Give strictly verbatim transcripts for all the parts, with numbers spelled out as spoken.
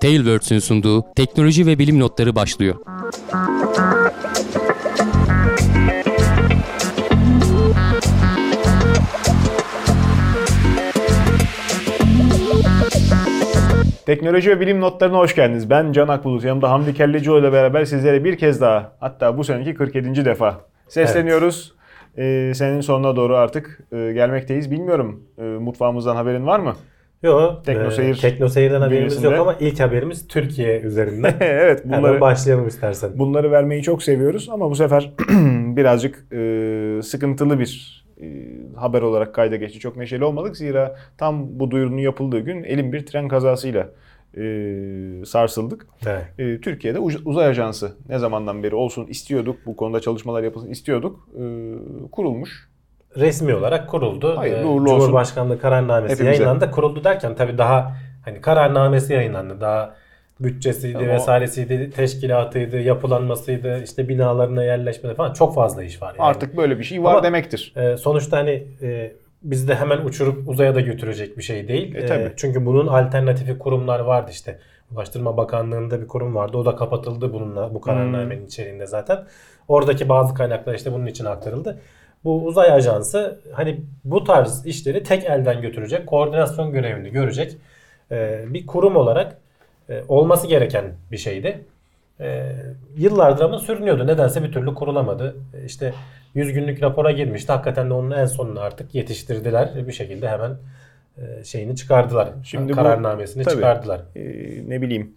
TaleWorlds'ün sunduğu teknoloji ve bilim notları başlıyor. Teknoloji ve bilim notlarına hoş geldiniz. Ben Can Akbulut. Yanımda Hamdi Kelleci ile beraber sizlere bir kez daha, hatta bu seneki kırk yedinci defa sesleniyoruz. Evet. Ee, senin sonuna doğru artık e, gelmekteyiz. Bilmiyorum, e, mutfağımızdan haberin var mı? Yok. TeknoSeyir e, TeknoSeyir'den haberimiz bünyesinde. Yok ama ilk haberimiz Türkiye üzerinden. Evet, bunları hemen başlayalım istersen. Bunları vermeyi çok seviyoruz ama bu sefer birazcık e, sıkıntılı bir haber olarak kayda geçti. Çok neşeli olmadık. Zira tam bu duyurunun yapıldığı gün elim bir tren kazasıyla e, sarsıldık. Evet. E, Türkiye'de Uzay Ajansı ne zamandan beri olsun istiyorduk. Bu konuda çalışmalar yapılsın istiyorduk. E, kurulmuş. Resmi olarak kuruldu. Hayır, Cumhurbaşkanlığı kararnamesi Hepimize. Yayınlandı. Kuruldu derken tabii daha hani kararnamesi yayınlandı. Daha bütçesiydi yani vesairesiydi, teşkilatıydı, yapılanmasıydı, işte binalarına yerleşmedi falan çok fazla iş var. Yani. Artık böyle bir şey var ama demektir. E, sonuçta hani e, bizi de hemen uçurup uzaya da götürecek bir şey değil. E, e, çünkü bunun alternatifi kurumlar vardı işte. Ulaştırma Bakanlığı'nda bir kurum vardı. O da kapatıldı bununla, bu kararnamenin hmm. içeriğinde zaten. Oradaki bazı kaynaklar işte bunun için aktarıldı. Bu Uzay Ajansı hani bu tarz işleri tek elden götürecek, koordinasyon görevini görecek e, bir kurum olarak olması gereken bir şeydi. Ee, yıllardır ama sürünüyordu. Nedense bir türlü kurulamadı. İşte yüz günlük rapora girmişti. Hakikaten de onun en sonunu artık yetiştirdiler. Bir şekilde hemen şeyini çıkardılar. Şimdi kararnamesini bu, tabii, çıkardılar. E, ne bileyim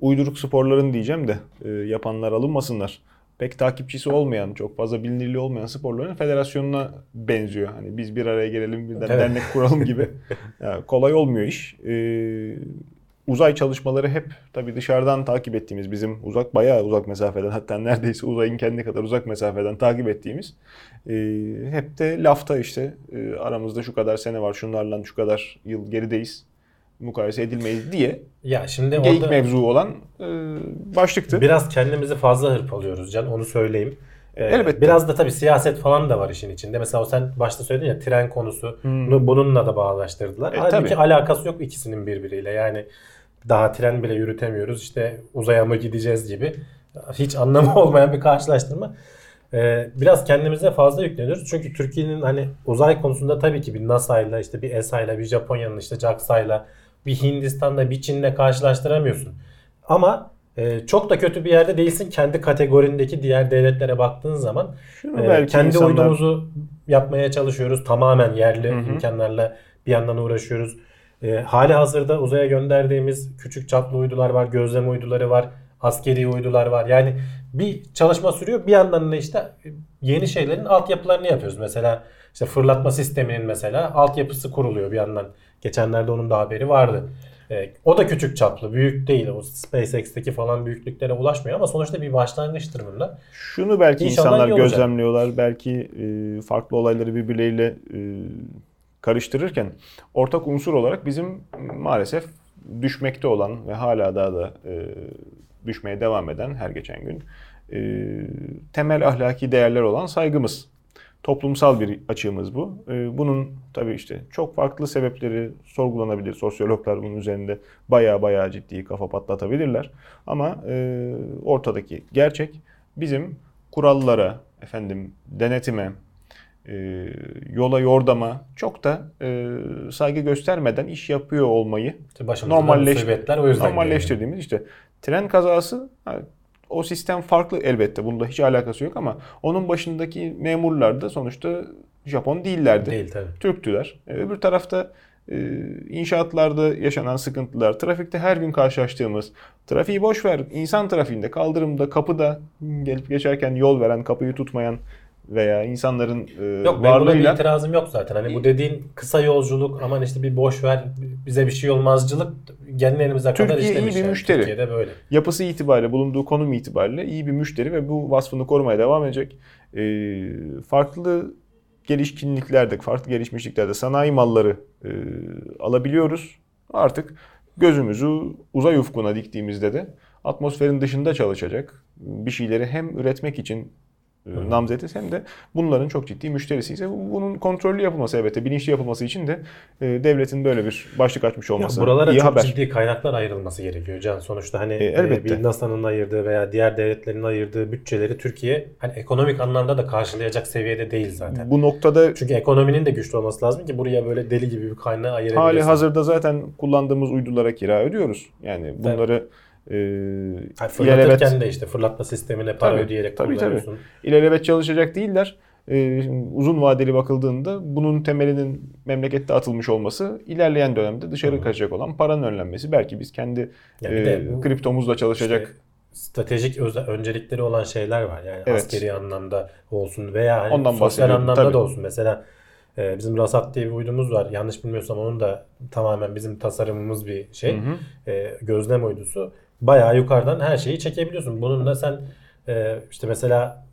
uyduruk sporların diyeceğim de e, yapanlar alınmasınlar. Pek takipçisi olmayan, çok fazla bilinirliği olmayan sporların federasyonuna benziyor. Hani biz bir araya gelelim, bir dernek evet. kuralım gibi. Yani kolay olmuyor iş. Eee Uzay çalışmaları hep tabii dışarıdan takip ettiğimiz, bizim uzak bayağı uzak mesafeden, hatta neredeyse uzayın kendi kadar uzak mesafeden takip ettiğimiz e, hep de lafta işte e, aramızda şu kadar sene var, şunlarla şu kadar yıl gerideyiz, mukayese edilmeyiz diye ya şimdi geyik mevzu olan e, başlıktı. Biraz kendimizi fazla hırpalıyoruz Can, onu söyleyeyim. Elbette. Biraz da tabii siyaset falan da var işin içinde. Mesela sen başta söyledin ya tren konusunu hmm. bununla da bağlaştırdılar. E, Halbuki tabii. alakası yok ikisinin birbiriyle. Yani daha tren bile yürütemiyoruz işte uzaya mı gideceğiz gibi. Hiç anlamı olmayan bir karşılaştırma. Ee, biraz kendimize fazla yükleniyoruz. Çünkü Türkiye'nin hani uzay konusunda tabii ki bir NASA'yla işte bir E S A'yla bir Japonya'nın işte JAXA'yla bir Hindistan'la bir Çin'le karşılaştıramıyorsun. Ama çok da kötü bir yerde değilsin kendi kategorindeki diğer devletlere baktığın zaman. E, kendi insanlar... uydumuzu yapmaya çalışıyoruz. Tamamen yerli hı hı. imkanlarla bir yandan uğraşıyoruz. E, hali hazırda uzaya gönderdiğimiz küçük çaplı uydular var, gözlem uyduları var, askeri uydular var. Yani bir çalışma sürüyor. Bir yandan da işte yeni şeylerin altyapılarını yapıyoruz. Mesela işte fırlatma sisteminin mesela altyapısı kuruluyor bir yandan. Geçenlerde onun da haberi vardı. O da küçük çaplı, büyük değil. O SpaceX'teki falan büyüklüklere ulaşmıyor ama sonuçta bir başlangıçtır bunlar. Şunu belki İnşallah insanlar gözlemliyorlar. Belki farklı olayları birbirleriyle karıştırırken ortak unsur olarak bizim maalesef düşmekte olan ve hala daha da düşmeye devam eden her geçen gün temel ahlaki değerler olan saygımız. Toplumsal bir açığımız bu. Bunun tabii işte çok farklı sebepleri sorgulanabilir. Sosyologlar bunun üzerinde baya baya ciddi kafa patlatabilirler. Ama ortadaki gerçek bizim kurallara, efendim denetime, yola yordama çok da saygı göstermeden iş yapıyor olmayı normalleştirdiğimiz, normalleştirdiğimiz işte tren kazası. O sistem farklı elbette. Bununla hiç alakası yok ama onun başındaki memurlar da sonuçta Japon değillerdi. Değil tabii. Türktüler. Öbür tarafta inşaatlarda yaşanan sıkıntılar, trafikte her gün karşılaştığımız, trafiği boş ver, insan trafiğinde, kaldırımda, kapıda gelip geçerken yol veren, kapıyı tutmayan veya insanların yok, varlığıyla... Yok, ben buna bir itirazım yok zaten. Hani bu dediğin kısa yolculuk, aman işte bir boş ver, bize bir şey olmazcılık genlerimize kadar işlemiş. Türkiye iyi bir yani. Müşteri. Türkiye'de böyle. Yapısı itibariyle, bulunduğu konum itibariyle iyi bir müşteri ve bu vasfını korumaya devam edecek. Ee, farklı gelişkinliklerde, farklı gelişmişliklerde sanayi malları e, alabiliyoruz. Artık gözümüzü uzay ufkuna diktiğimizde de atmosferin dışında çalışacak bir şeyleri hem üretmek için evet. namzetiz hem de bunların çok ciddi müşterisiyiz. Bunun kontrollü yapılması, elbette bilinçli yapılması için de devletin böyle bir başlık açmış olması iyi haber. Buralara çok haber. ciddi kaynaklar ayrılması gerekiyor Can. Sonuçta hani e, bir NASA'nın ayırdığı veya diğer devletlerin ayırdığı bütçeleri Türkiye hani ekonomik anlamda da karşılayacak seviyede değil zaten. Bu noktada çünkü ekonominin de güçlü olması lazım ki buraya böyle deli gibi bir kaynağı ayırabilirsin. Hali hazırda zaten kullandığımız uydulara kira ödüyoruz. Yani bunları evet. Ee, fırlatırken ilelebet, de işte fırlatma sistemine para tabii, ödeyerek tabii, kullanıyorsun. Tabii. İlelebet çalışacak değiller. Ee, uzun vadeli bakıldığında bunun temelinin memlekette atılmış olması, ilerleyen dönemde dışarı Hı. kaçacak olan paranın önlenmesi. Belki biz kendi yani e, bu, kriptomuzla çalışacak. Işte, stratejik özel, öncelikleri olan şeyler var. Yani evet. askeri anlamda olsun veya hani sosyal anlamda tabii. da olsun. Mesela bizim RASAT diye bir uydumuz var. Yanlış bilmiyorsam onun da tamamen bizim tasarımımız bir şey. Hı hı. E, gözlem uydusu. Bayağı yukarıdan her şeyi çekebiliyorsun. Bununla sen e, işte mesela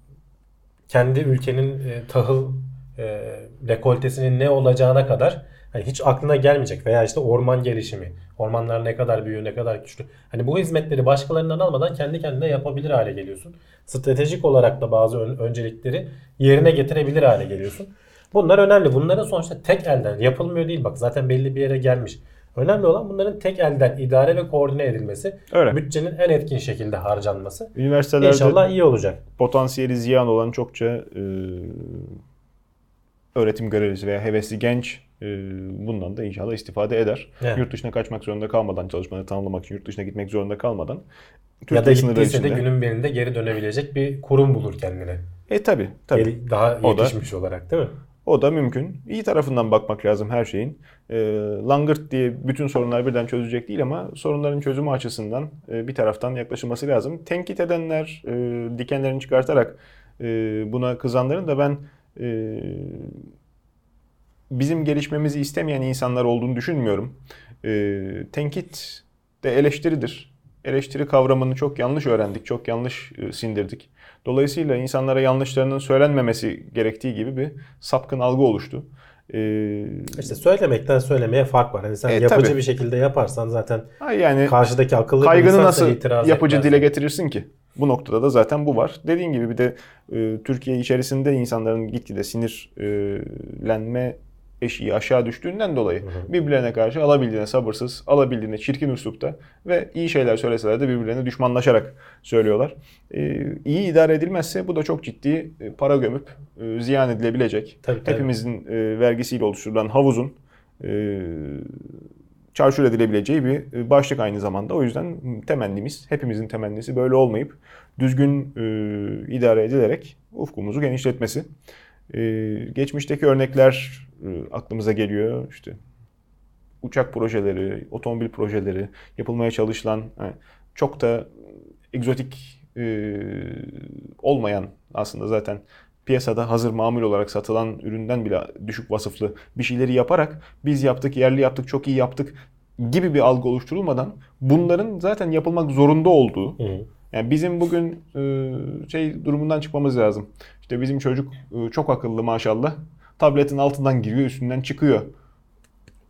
kendi ülkenin e, tahıl e, rekoltesinin ne olacağına kadar hani hiç aklına gelmeyecek veya işte orman gelişimi, ormanlar ne kadar büyüyor, ne kadar güçlü. Hani bu hizmetleri başkalarından almadan kendi kendine yapabilir hale geliyorsun. Stratejik olarak da bazı ön, öncelikleri yerine getirebilir hale geliyorsun. Bunlar önemli. Bunların sonuçta tek elden yapılmıyor değil. Bak zaten belli bir yere gelmiş. Önemli olan bunların tek elden idare ve koordine edilmesi, öyle. Bütçenin en etkin şekilde harcanması. Üniversitelerde İnşallah iyi olacak. Potansiyeli ziyan olan çokça e, öğretim görevlisi veya hevesli genç e, bundan da inşallah istifade eder. Evet. Yurt dışına kaçmak zorunda kalmadan, çalışmanı tamamlamak için yurt dışına gitmek zorunda kalmadan. Türkiye ya da gittiyse de günün birinde geri dönebilecek bir kurum bulur kendine. E tabi tabi. Daha yetişmiş olarak değil mi? O da mümkün. İyi tarafından bakmak lazım her şeyin. E, langırt diye bütün sorunlar birden çözecek değil ama sorunların çözümü açısından e, bir taraftan yaklaşılması lazım. Tenkit edenler, e, dikenlerini çıkartarak e, buna kızanların da ben e, bizim gelişmemizi istemeyen insanlar olduğunu düşünmüyorum. E, tenkit de eleştiridir. Eleştiri kavramını çok yanlış öğrendik, çok yanlış sindirdik. Dolayısıyla insanlara yanlışlarının söylenmemesi gerektiği gibi bir sapkın algı oluştu. Ee, işte söylemekten söylemeye fark var. Yani sen e, yapıcı tabii. bir şekilde yaparsan zaten yani, karşıdaki akıllı bir insan nasıl itiraz yapıcı etmez. Dile getirirsin ki? Bu noktada da zaten bu var. Dediğim gibi bir de e, Türkiye içerisinde insanların gitgide sinirlenme eşiği aşağı düştüğünden dolayı hı hı. birbirlerine karşı alabildiğine sabırsız, alabildiğine çirkin üslupta ve iyi şeyler söyleseler de birbirlerine düşmanlaşarak söylüyorlar. Ee, iyi idare edilmezse bu da çok ciddi para gömüp e, ziyan edilebilecek. Tabii, tabii. Hepimizin e, vergisiyle oluşturulan havuzun e, çarşur edilebileceği bir başlık aynı zamanda. O yüzden temennimiz, hepimizin temennisi böyle olmayıp düzgün e, idare edilerek ufkumuzu genişletmesi. Ee, geçmişteki örnekler e, aklımıza geliyor. İşte uçak projeleri, otomobil projeleri, yapılmaya çalışılan yani çok da egzotik e, olmayan aslında zaten piyasada hazır mamul olarak satılan üründen bile düşük vasıflı bir şeyleri yaparak biz yaptık, yerli yaptık, çok iyi yaptık gibi bir algı oluşturulmadan bunların zaten yapılmak zorunda olduğu hmm. Yani bizim bugün şey durumundan çıkmamız lazım. İşte bizim çocuk çok akıllı maşallah. Tabletin altından giriyor, üstünden çıkıyor.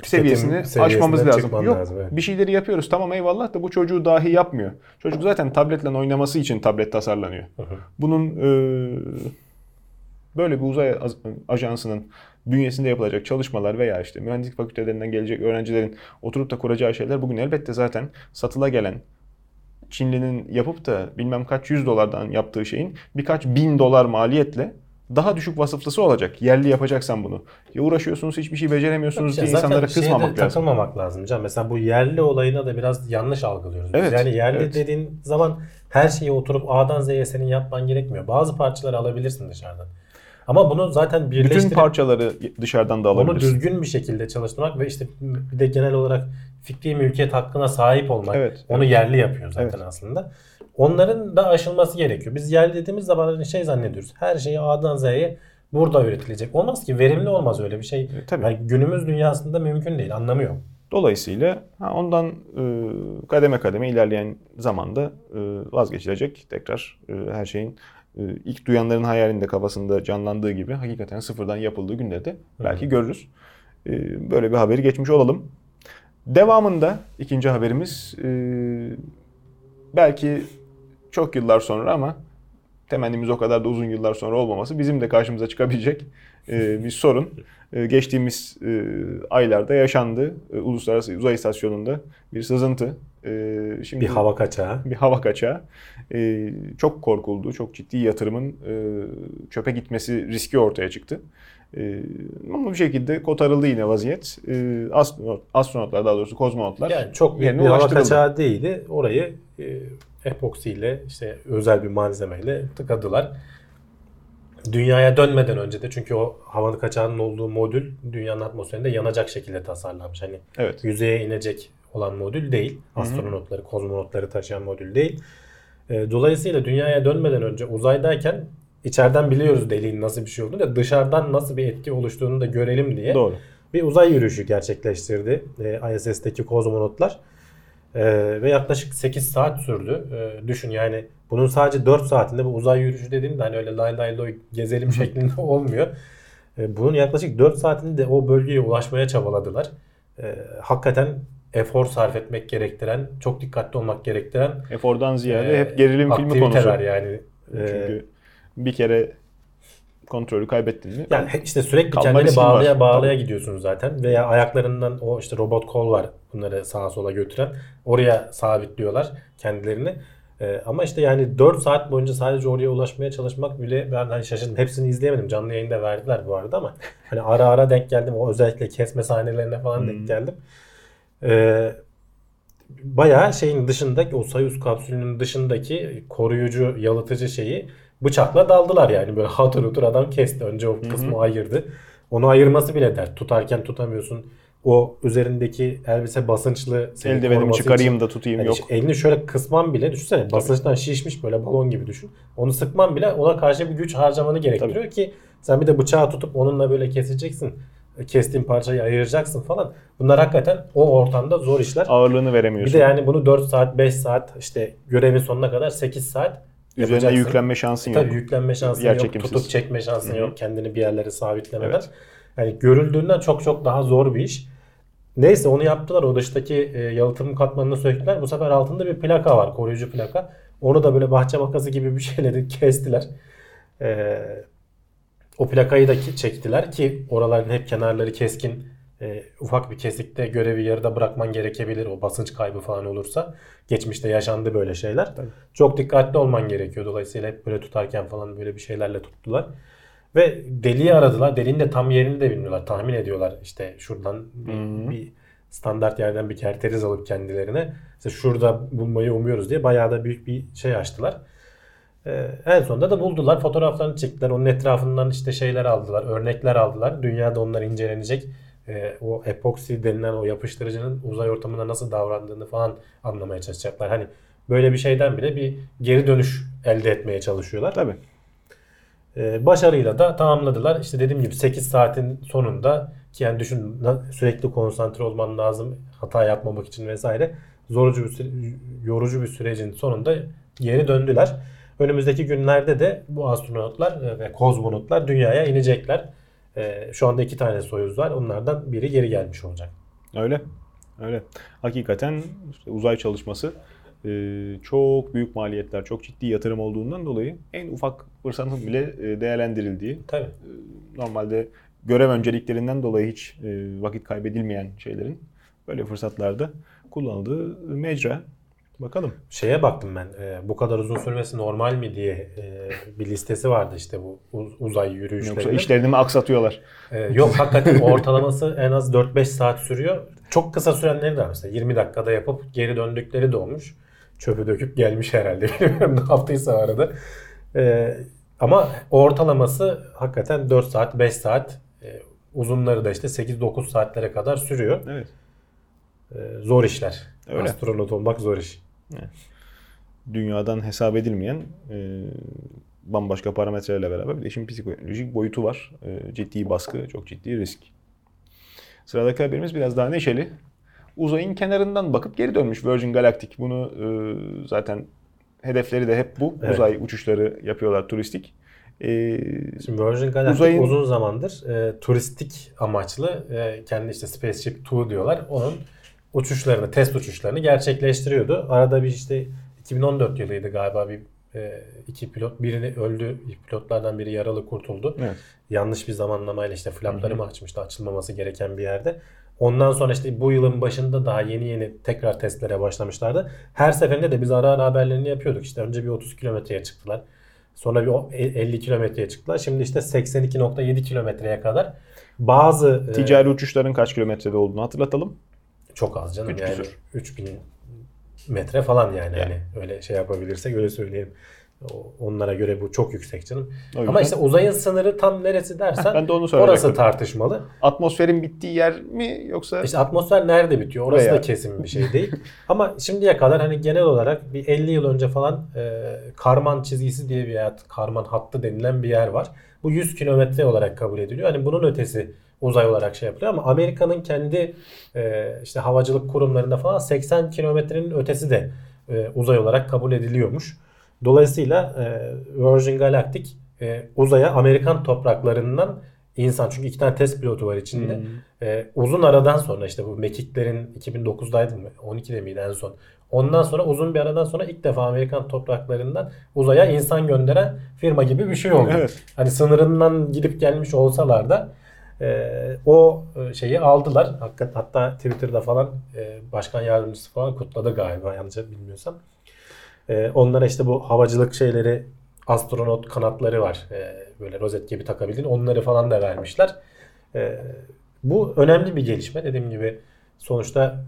Seviyesini aşmamız lazım. Yok, lazım, evet. Bir şeyleri yapıyoruz tamam eyvallah da bu çocuğu dahi yapmıyor. Çocuk zaten tabletle oynaması için tablet tasarlanıyor. Hı hı. Bunun böyle bir uzay ajansının bünyesinde yapılacak çalışmalar veya işte mühendislik fakültelerinden gelecek öğrencilerin oturup da kuracağı şeyler bugün elbette zaten satıla gelen Çinli'nin yapıp da bilmem kaç yüz dolardan yaptığı şeyin birkaç bin dolar maliyetle daha düşük vasıflısı olacak. Yerli yapacaksan bunu. Ya uğraşıyorsunuz hiçbir şey beceremiyorsunuz diye insanlara kızmamak lazım. Takılmamak lazım canım. Mesela bu yerli olayına da biraz yanlış algılıyoruz. Evet, yani yerli evet. dediğin zaman her şeyi oturup A'dan Z'ye senin yapman gerekmiyor. Bazı parçaları alabilirsin dışarıdan. Ama bunu zaten birleştirip bütün parçaları dışarıdan da alabilirsin. Bunu düzgün bir şekilde çalıştırmak ve işte bir de genel olarak fikri mülkiyet hakkına sahip olmak. Evet, onu evet. yerli yapıyor zaten evet. aslında. Onların da aşılması gerekiyor. Biz yerli dediğimiz zaman şey zannediyoruz. Her şeyi A'dan Z'ye burada üretilecek. Olmaz ki, verimli olmaz öyle bir şey. E, tabii. Yani günümüz dünyasında mümkün değil, anlamı yok. Dolayısıyla ondan e, kademe kademe ilerleyen zamanda e, vazgeçilecek. Tekrar e, her şeyin İlk duyanların hayalinde, kafasında canlandığı gibi hakikaten sıfırdan yapıldığı günlerde belki görürüz. Böyle bir haberi geçmiş olalım. Devamında ikinci haberimiz belki çok yıllar sonra ama temennimiz o kadar da uzun yıllar sonra olmaması bizim de karşımıza çıkabilecek bir sorun. Geçtiğimiz aylarda yaşandı. Uluslararası Uzay İstasyonu'nda bir sızıntı. Şimdi bir hava kaçağı. Bir hava kaçağı. Çok korkuldu. Çok ciddi yatırımın çöpe gitmesi riski ortaya çıktı. Ama bir şekilde kotarıldı yine vaziyet. Astronot, astronotlar daha doğrusu kozmonotlar. Yani çok büyük bir hava kaçağı değildi. Orayı epoksiyle, işte özel bir malzemeyle tıkadılar. Dünyaya dönmeden önce de, çünkü o hava kaçağının olduğu modül dünyanın atmosferinde yanacak şekilde tasarlanmış. Hani evet. Yüzeye inecek olan modül değil. Astronotları, hı hı. kozmonotları taşıyan modül değil. Dolayısıyla dünyaya dönmeden önce uzaydayken içeriden biliyoruz deliğin nasıl bir şey olduğunu, da dışarıdan nasıl bir etki oluştuğunu da görelim diye doğru. Bir uzay yürüyüşü gerçekleştirdi I S S'teki kozmonotlar. Ee, ve yaklaşık sekiz saat sürdü. Ee, düşün yani bunun sadece dört saatinde, bu uzay yürüyüşü dediğimde hani öyle lay lay lay gezelim şeklinde olmuyor. Ee, bunun yaklaşık dört saatinde de o bölgeye ulaşmaya çabaladılar. Ee, hakikaten efor sarf etmek gerektiren, çok dikkatli olmak gerektiren. Efordan ziyade e, hep gerilim filmi konusu. Aktiviteler yani. Ee, Çünkü bir kere kontrolü kaybettin mi? Yani işte sürekli kendini bağlaya bağlaya gidiyorsunuz zaten. Veya ayaklarından o işte robot kol var, bunları sağa sola götüren. Oraya sabitliyorlar kendilerini. Ee, ama işte yani dört saat boyunca sadece oraya ulaşmaya çalışmak bile, ben hani şaşırdım. Hepsini izleyemedim. Canlı yayında verdiler bu arada ama hani ara ara denk geldim. O özellikle kesme sahnelerine falan hmm. denk geldim. Ee, bayağı şeyin dışındaki, o Soyuz kapsülünün dışındaki koruyucu, yalıtıcı şeyi bıçakla daldılar yani, böyle hatır otur adam kesti. Önce o kısmı hı hı. ayırdı. Onu ayırması bile dert. Tutarken tutamıyorsun. O üzerindeki elbise basınçlı. Eldivenimi çıkarayım için da tutayım yani, yok. Elini şöyle kısman bile, düşünsene basınçtan tabii. şişmiş böyle balon gibi düşün. Onu sıkman bile ona karşı bir güç harcamanı gerektiriyor tabii. ki sen bir de bıçağı tutup onunla böyle keseceksin. Kestiğin parçayı ayıracaksın falan. Bunlar hakikaten o ortamda zor işler. Ağırlığını veremiyorsun. Bir de yani bunu dört saat, beş saat, işte görevin sonuna kadar sekiz saat üzerine yapacaksın. Yüklenme şansın yok. Tabii yüklenme şansın yer yok. Çekimsiz. Tutup çekme şansın Hı-hı. yok. Kendini bir yerlere sabitlemeden. Evet. Yani görüldüğünden çok çok daha zor bir iş. Neyse onu yaptılar. O dıştaki e, yalıtım katmanını söktüler. Bu sefer altında bir plaka var. Koruyucu plaka. Onu da böyle bahçe makası gibi bir şeyle kestiler. E, o plakayı da çektiler ki oraların hep kenarları keskin. E, ufak bir kesikte görevi yarıda bırakman gerekebilir, o basınç kaybı falan olursa. Geçmişte yaşandı böyle şeyler. Tabii. Çok dikkatli olman gerekiyor. Dolayısıyla hep böyle tutarken falan böyle bir şeylerle tuttular. Ve deliği aradılar. Deliğin de tam yerini de bilmiyorlar. Tahmin ediyorlar işte şuradan bir, bir standart yerden bir kerteriz alıp kendilerine. İşte şurada bulmayı umuyoruz diye bayağı da büyük bir şey açtılar. Ee, en sonunda da buldular. Fotoğraflarını çektiler. Onun etrafından işte şeyler aldılar. Örnekler aldılar. Dünyada onlar incelenecek. Ee, o epoksi denilen o yapıştırıcının uzay ortamında nasıl davrandığını falan anlamaya çalışacaklar. Hani böyle bir şeyden bile bir geri dönüş elde etmeye çalışıyorlar. Tabii. Ee, başarıyla da tamamladılar. İşte dediğim gibi sekiz saatin sonunda ki yani düşün, sürekli konsantre olman lazım hata yapmamak için vesaire. Zorucu bir, yorucu bir sürecin sonunda geri döndüler. Önümüzdeki günlerde de bu astronotlar ve kozmonotlar dünyaya inecekler. Şu anda iki tane Soyuz var. Onlardan biri geri gelmiş olacak. Öyle. Öyle. Hakikaten uzay çalışması çok büyük maliyetler, çok ciddi yatırım olduğundan dolayı en ufak fırsatın bile değerlendirildiği. Tabii. Normalde görev önceliklerinden dolayı hiç vakit kaybedilmeyen şeylerin böyle fırsatlarda kullanıldığı mecra. Bakalım. Şeye baktım ben. E, bu kadar uzun sürmesi normal mi diye e, bir listesi vardı işte bu uzay yürüyüşlerinde. Yoksa işlerini mi aksatıyorlar? E, yok hakikaten ortalaması en az dört beş saat sürüyor. Çok kısa sürenleri de var mesela. yirmi dakikada yapıp geri döndükleri de olmuş. Çöpü döküp gelmiş herhalde. Bilmiyorum ne yaptıysa arada. E, ama ortalaması hakikaten dört saat, beş saat. E, uzunları da işte sekiz dokuz saatlere kadar sürüyor. Evet. E, zor işler. Öyle. Astronot olmak zor iş. Evet. Dünyadan hesap edilmeyen e, bambaşka parametrelerle beraber bir de işin psikolojik boyutu var. E, ciddi baskı, çok ciddi risk. Sıradaki haberimiz biraz daha neşeli. Uzayın kenarından bakıp geri dönmüş Virgin Galactic. Bunu e, zaten hedefleri de hep bu. Evet. Uzay uçuşları yapıyorlar turistik. E, Şimdi Virgin Galactic uzayın... uzun zamandır e, turistik amaçlı e, kendi işte SpaceShipTwo diyorlar. Onun uçuşlarını, test uçuşlarını gerçekleştiriyordu. Arada bir işte iki bin on dört yılıydı galiba bir e, iki pilot, birini öldü, pilotlardan biri yaralı kurtuldu. Evet. Yanlış bir zamanlamayla işte flapları mı açmıştı, açılmaması gereken bir yerde. Ondan sonra işte bu yılın başında daha yeni yeni tekrar testlere başlamışlardı. Her seferinde de biz ara ara haberlerini yapıyorduk. İşte önce bir otuz kilometreye çıktılar. Sonra bir elli kilometreye çıktılar. Şimdi işte seksen iki nokta yedi kilometreye kadar. Bazı ticari e, uçuşların kaç kilometrede olduğunu hatırlatalım. Çok az canım. Üç yani üç bin metre falan yani. yani. Hani öyle şey yapabilirsek öyle söyleyelim. Onlara göre bu çok yüksek canım. Ama işte uzayın sınırı tam neresi dersen ben de onu orası tartışmalı. Atmosferin bittiği yer mi yoksa? İşte atmosfer nerede bitiyor? Orası veya da kesin bir şey değil. Ama şimdiye kadar hani genel olarak bir elli yıl önce falan e, Karman çizgisi diye bir yer, Karman hattı denilen bir yer var. Bu yüz kilometre olarak kabul ediliyor. Hani bunun ötesi uzay olarak şey yapılıyor ama Amerika'nın kendi e, işte havacılık kurumlarında falan seksen kilometrenin ötesi de e, uzay olarak kabul ediliyormuş. Dolayısıyla e, Virgin Galactic e, uzaya Amerikan topraklarından insan, çünkü iki tane test pilotu var içinde. Hmm. E, uzun aradan sonra işte bu mekiklerin iki bin dokuzdaydı mı? on ikide miydi en son? Ondan sonra uzun bir aradan sonra ilk defa Amerikan topraklarından uzaya insan gönderen firma gibi bir şey oldu. Evet. Hani sınırından gidip gelmiş olsalar da e, o şeyi aldılar. Hakikaten hatta Twitter'da falan e, başkan yardımcısı falan kutladı galiba yanlış bilmiyorsam. Ee, onlara işte bu havacılık şeyleri, astronot kanatları var. Ee, böyle rozet gibi takabildiğin. Onları falan da vermişler. Ee, bu önemli bir gelişme. Dediğim gibi sonuçta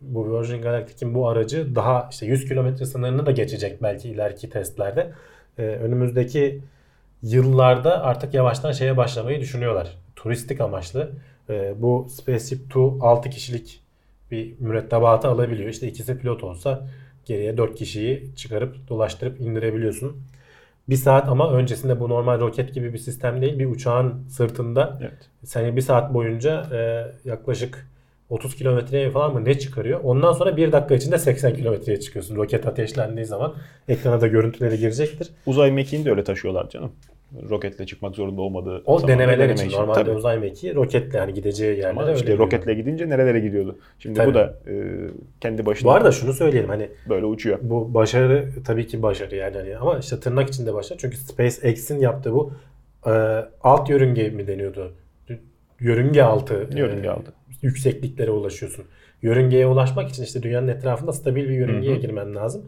bu Virgin Galactic'in bu aracı daha işte yüz kilometre sınırını da geçecek belki ileriki testlerde. Ee, önümüzdeki yıllarda artık yavaştan şeye başlamayı düşünüyorlar. Turistik amaçlı. Ee, bu SpaceShipTwo altı kişilik bir mürettebatı alabiliyor. İşte ikisi pilot olsa geriye dört kişiyi çıkarıp dolaştırıp indirebiliyorsun. Bir saat ama öncesinde bu normal roket gibi bir sistem değil. Bir uçağın sırtında evet. Seni bir saat boyunca e, yaklaşık otuz kilometreye falan mı ne çıkarıyor. Ondan sonra bir dakika içinde seksen kilometreye çıkıyorsun. Roket ateşlendiği zaman ekrana da görüntüleri girecektir. Uzay mekiğini de öyle taşıyorlar canım. Roketle çıkmak zorunda olmadığı o zaman denemeler deneme için. için. Normalde tabii. Uzay mekiği roketle yani gideceği yerlere öyle işte roketle gidince nerelere gidiyordu. Şimdi tabii. Bu da e, kendi başına. Bu arada şunu söyleyelim hani böyle uçuyor. Bu başarı tabii ki başarı yani hani ama işte tırnak içinde başarı. Çünkü SpaceX'in yaptığı bu e, alt yörünge mi deniyordu? Yörünge altı. Yörünge altı. E, yüksekliklere ulaşıyorsun. Yörüngeye ulaşmak için işte dünyanın etrafında stabil bir yörüngeye Hı-hı. girmen lazım.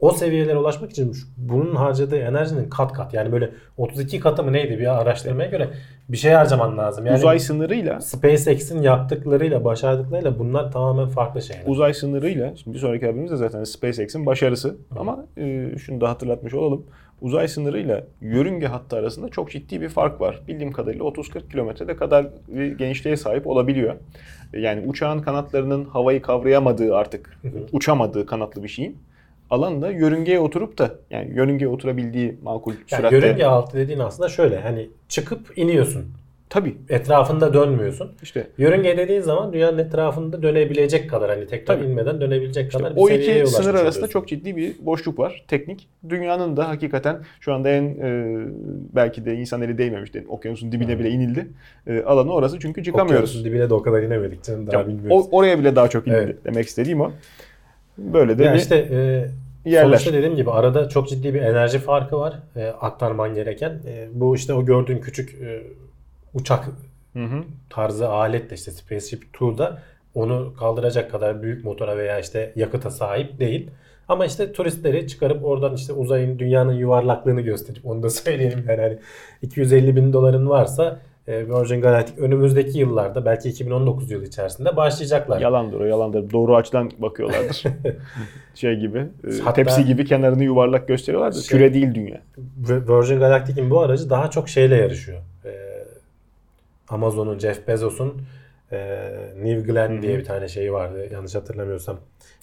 O seviyelere ulaşmak için bunun harcadığı enerjinin kat kat yani böyle otuz iki katı mı neydi bir araştırmaya göre bir şey harcaman lazım. Yani uzay sınırıyla SpaceX'in yaptıklarıyla başardıklarıyla bunlar tamamen farklı şeyler. Uzay sınırıyla şimdi bir sonraki haberimiz de zaten SpaceX'in başarısı Hı. ama e, şunu da hatırlatmış olalım. Uzay sınırıyla yörünge hattı arasında çok ciddi bir fark var. Bildiğim kadarıyla otuz kırk kilometrede kadar bir genişliğe sahip olabiliyor. Yani uçağın kanatlarının havayı kavrayamadığı artık Hı. uçamadığı kanatlı bir şeyin alanda yörüngeye oturup da yani yörüngeye oturabildiği makul yani süratte. Yörünge altı dediğin aslında şöyle hani çıkıp iniyorsun. Tabii. Etrafında dönmüyorsun. İşte. Yörünge dediğin zaman dünyanın etrafında dönebilecek kadar hani tekrar Tabii. inmeden dönebilecek işte kadar bir seviyeye ulaşmış. O iki sınır arasında oluyorsun. Çok ciddi bir boşluk var teknik. Dünyanın da hakikaten şu anda en e, belki de insan eli değmemiş dedim. Okyanusun dibine Hı. bile inildi. E, alanı orası çünkü çıkamıyoruz. Okyanusun dibine de o kadar inemedik canım daha ya, bilmiyoruz. O, oraya bile daha çok inildi evet. demek istediğim o. Böyle de yani bir işte, e, yerler. Sonuçta dediğim gibi arada çok ciddi bir enerji farkı var e, aktarman gereken. E, bu işte o gördüğün küçük e, uçak hı hı. tarzı aletle işte SpaceShipTwo'da onu kaldıracak kadar büyük motora veya işte yakıta sahip değil. Ama işte turistleri çıkarıp oradan işte uzayın dünyanın yuvarlaklığını gösterip onu da söyleyelim. Yani hani iki yüz elli bin doların varsa Virgin Galactic önümüzdeki yıllarda belki iki bin on dokuz yılı içerisinde başlayacaklar. Yalandır o yalandır. Doğru açıdan bakıyorlardır. şey gibi hatta tepsi gibi kenarını yuvarlak gösteriyorlar da şey, küre değil dünya. Virgin Galactic'in bu aracı daha çok şeyle yarışıyor. Ee, Amazon'un, Jeff Bezos'un e, New Glenn Hı-hı. diye bir tane şeyi vardı yanlış hatırlamıyorsam.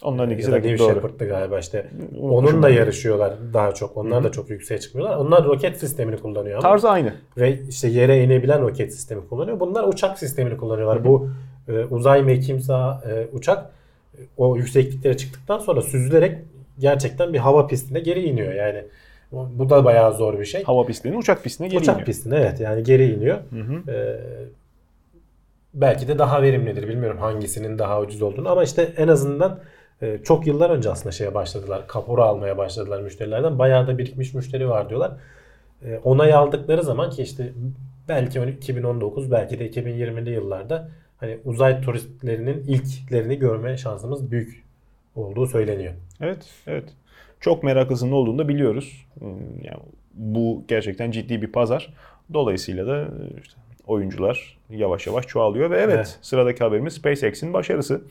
Onların ikisi de New Shepard'tı galiba işte. Onunla yarışıyorlar daha çok. Onlar Hı-hı. da çok yükseğe çıkmıyorlar. Onlar roket sistemini kullanıyor. Tarzı aynı. Ve işte yere inebilen roket sistemi kullanıyor. Bunlar uçak sistemini kullanıyorlar. Hı-hı. Bu e, uzay mekimsa e, uçak o yüksekliklere çıktıktan sonra süzülerek gerçekten bir hava pistine geri iniyor. Yani bu da bayağı zor bir şey. Hava pistinin uçak pistine geri uçak iniyor. Uçak pistine evet yani geri iniyor. Hı-hı. E, Belki de daha verimlidir. Bilmiyorum hangisinin daha ucuz olduğunu ama işte en azından e, çok yıllar önce aslında şeye başladılar. Kapora almaya başladılar müşterilerden. Bayağı da birikmiş müşteri var diyorlar. E, onay aldıkları zaman ki işte belki iki bin on dokuz belki de iki bin yirmili yıllarda hani uzay turistlerinin ilklerini görme şansımız büyük olduğu söyleniyor. Evet, evet. Çok meraklısının olduğunu da biliyoruz. Yani bu gerçekten ciddi bir pazar. Dolayısıyla da işte oyuncular yavaş yavaş çoğalıyor ve evet, evet sıradaki haberimiz SpaceX'in başarısı.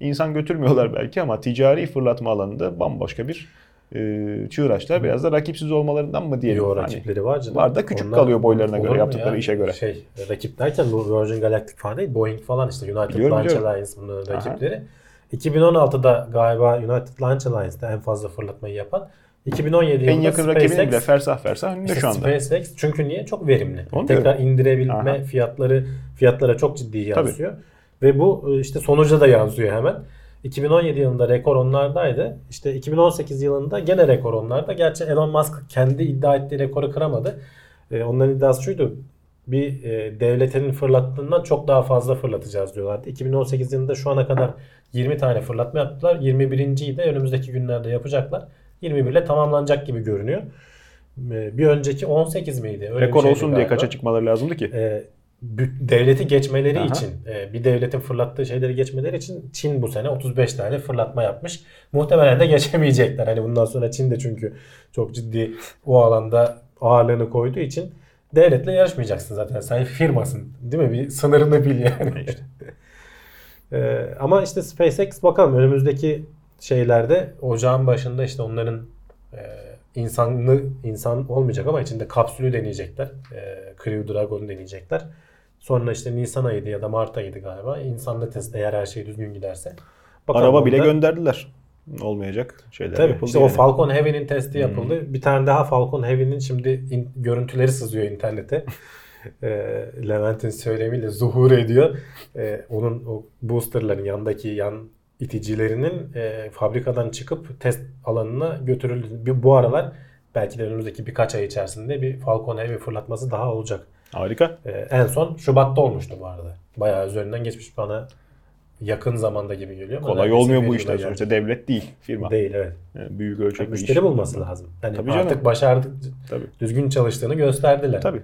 İnsan götürmüyorlar belki ama ticari fırlatma alanında bambaşka bir e, çığır açtılar. Biraz da rakipsiz olmalarından mı diyelim? Yo, rakipleri hani, var canım. Var da küçük onlar, kalıyor boylarına göre yaptıkları ya? işe göre. Şey, rakip derken bu Virgin Galactic falan değil, Boeing falan işte United biliyorum, Launch Alliance bunların rakipleri. Aha. iki bin on altıda galiba United Launch Alliance'da en fazla fırlatmayı yapan. iki bin on yedi en yılında SpaceX bile fersah fersah işte şu anda. SpaceX çünkü niye? Çok verimli. Onu tekrar diyorum. indirebilme Aha. fiyatları fiyatlara çok ciddi yansıyor. Tabii. Ve bu işte sonuca da yansıyor hemen. iki bin on yedi yılında rekor onlardaydı. İşte iki bin on sekiz yılında gene rekor onlarda. Gerçi Elon Musk kendi iddia ettiği rekoru kıramadı. Onların iddiası şuydu. Bir devletin fırlattığından çok daha fazla fırlatacağız diyorlardı. iki bin on sekiz yılında şu ana kadar yirmi tane fırlatma yaptılar. yirmi birinciyi de önümüzdeki günlerde yapacaklar. yirmi bir ile tamamlanacak gibi görünüyor. Bir önceki on sekiz miydi? Öyle rekor olsun galiba diye kaça çıkmaları lazımdı ki? Ee, devleti geçmeleri Aha. için, bir devletin fırlattığı şeyleri geçmeleri için Çin bu sene otuz beş tane fırlatma yapmış. Muhtemelen de geçemeyecekler. Hani bundan sonra Çin de çünkü çok ciddi o alanda ağırlığını koyduğu için devletle yarışmayacaksın zaten. Sen firmasın değil mi? Bir sınırını bil yani. İşte. ee, ama işte SpaceX bakalım önümüzdeki şeylerde ocağın başında işte onların e, insanlı insan olmayacak ama içinde kapsülü deneyecekler. E, Crew Dragon'u deneyecekler. Sonra işte Nisan ayıydı ya da Mart ayıydı galiba. İnsanlı test eğer her şey düzgün giderse. Bakalım araba bile gönderdiler. Olmayacak şeyler Tabii, yapıldı. İşte yani. O Falcon Heavy'nin testi yapıldı. Hmm. Bir tane daha Falcon Heavy'nin şimdi in, görüntüleri sızıyor internete. e, Levent'in söylemiyle zuhur ediyor. E, onun o boosterların yanındaki yan iticilerinin e, fabrikadan çıkıp test alanına götürüldü. Bir, bu aralar belki de önümüzdeki birkaç ay içerisinde bir Falcon Heavy fırlatması daha olacak. Harika. E, en son Şubat'ta olmuştu bu arada. Bayağı üzerinden geçmiş bana. Yakın zamanda gibi geliyor. Kolay olmuyor bu işler. Sonuçta devlet değil, firma. Değil evet. Yani büyük ölçekli müşteri iş bulması lazım. Yani tabii artık canım. başardık. Tabii. Düzgün çalıştığını gösterdiler. Tabii.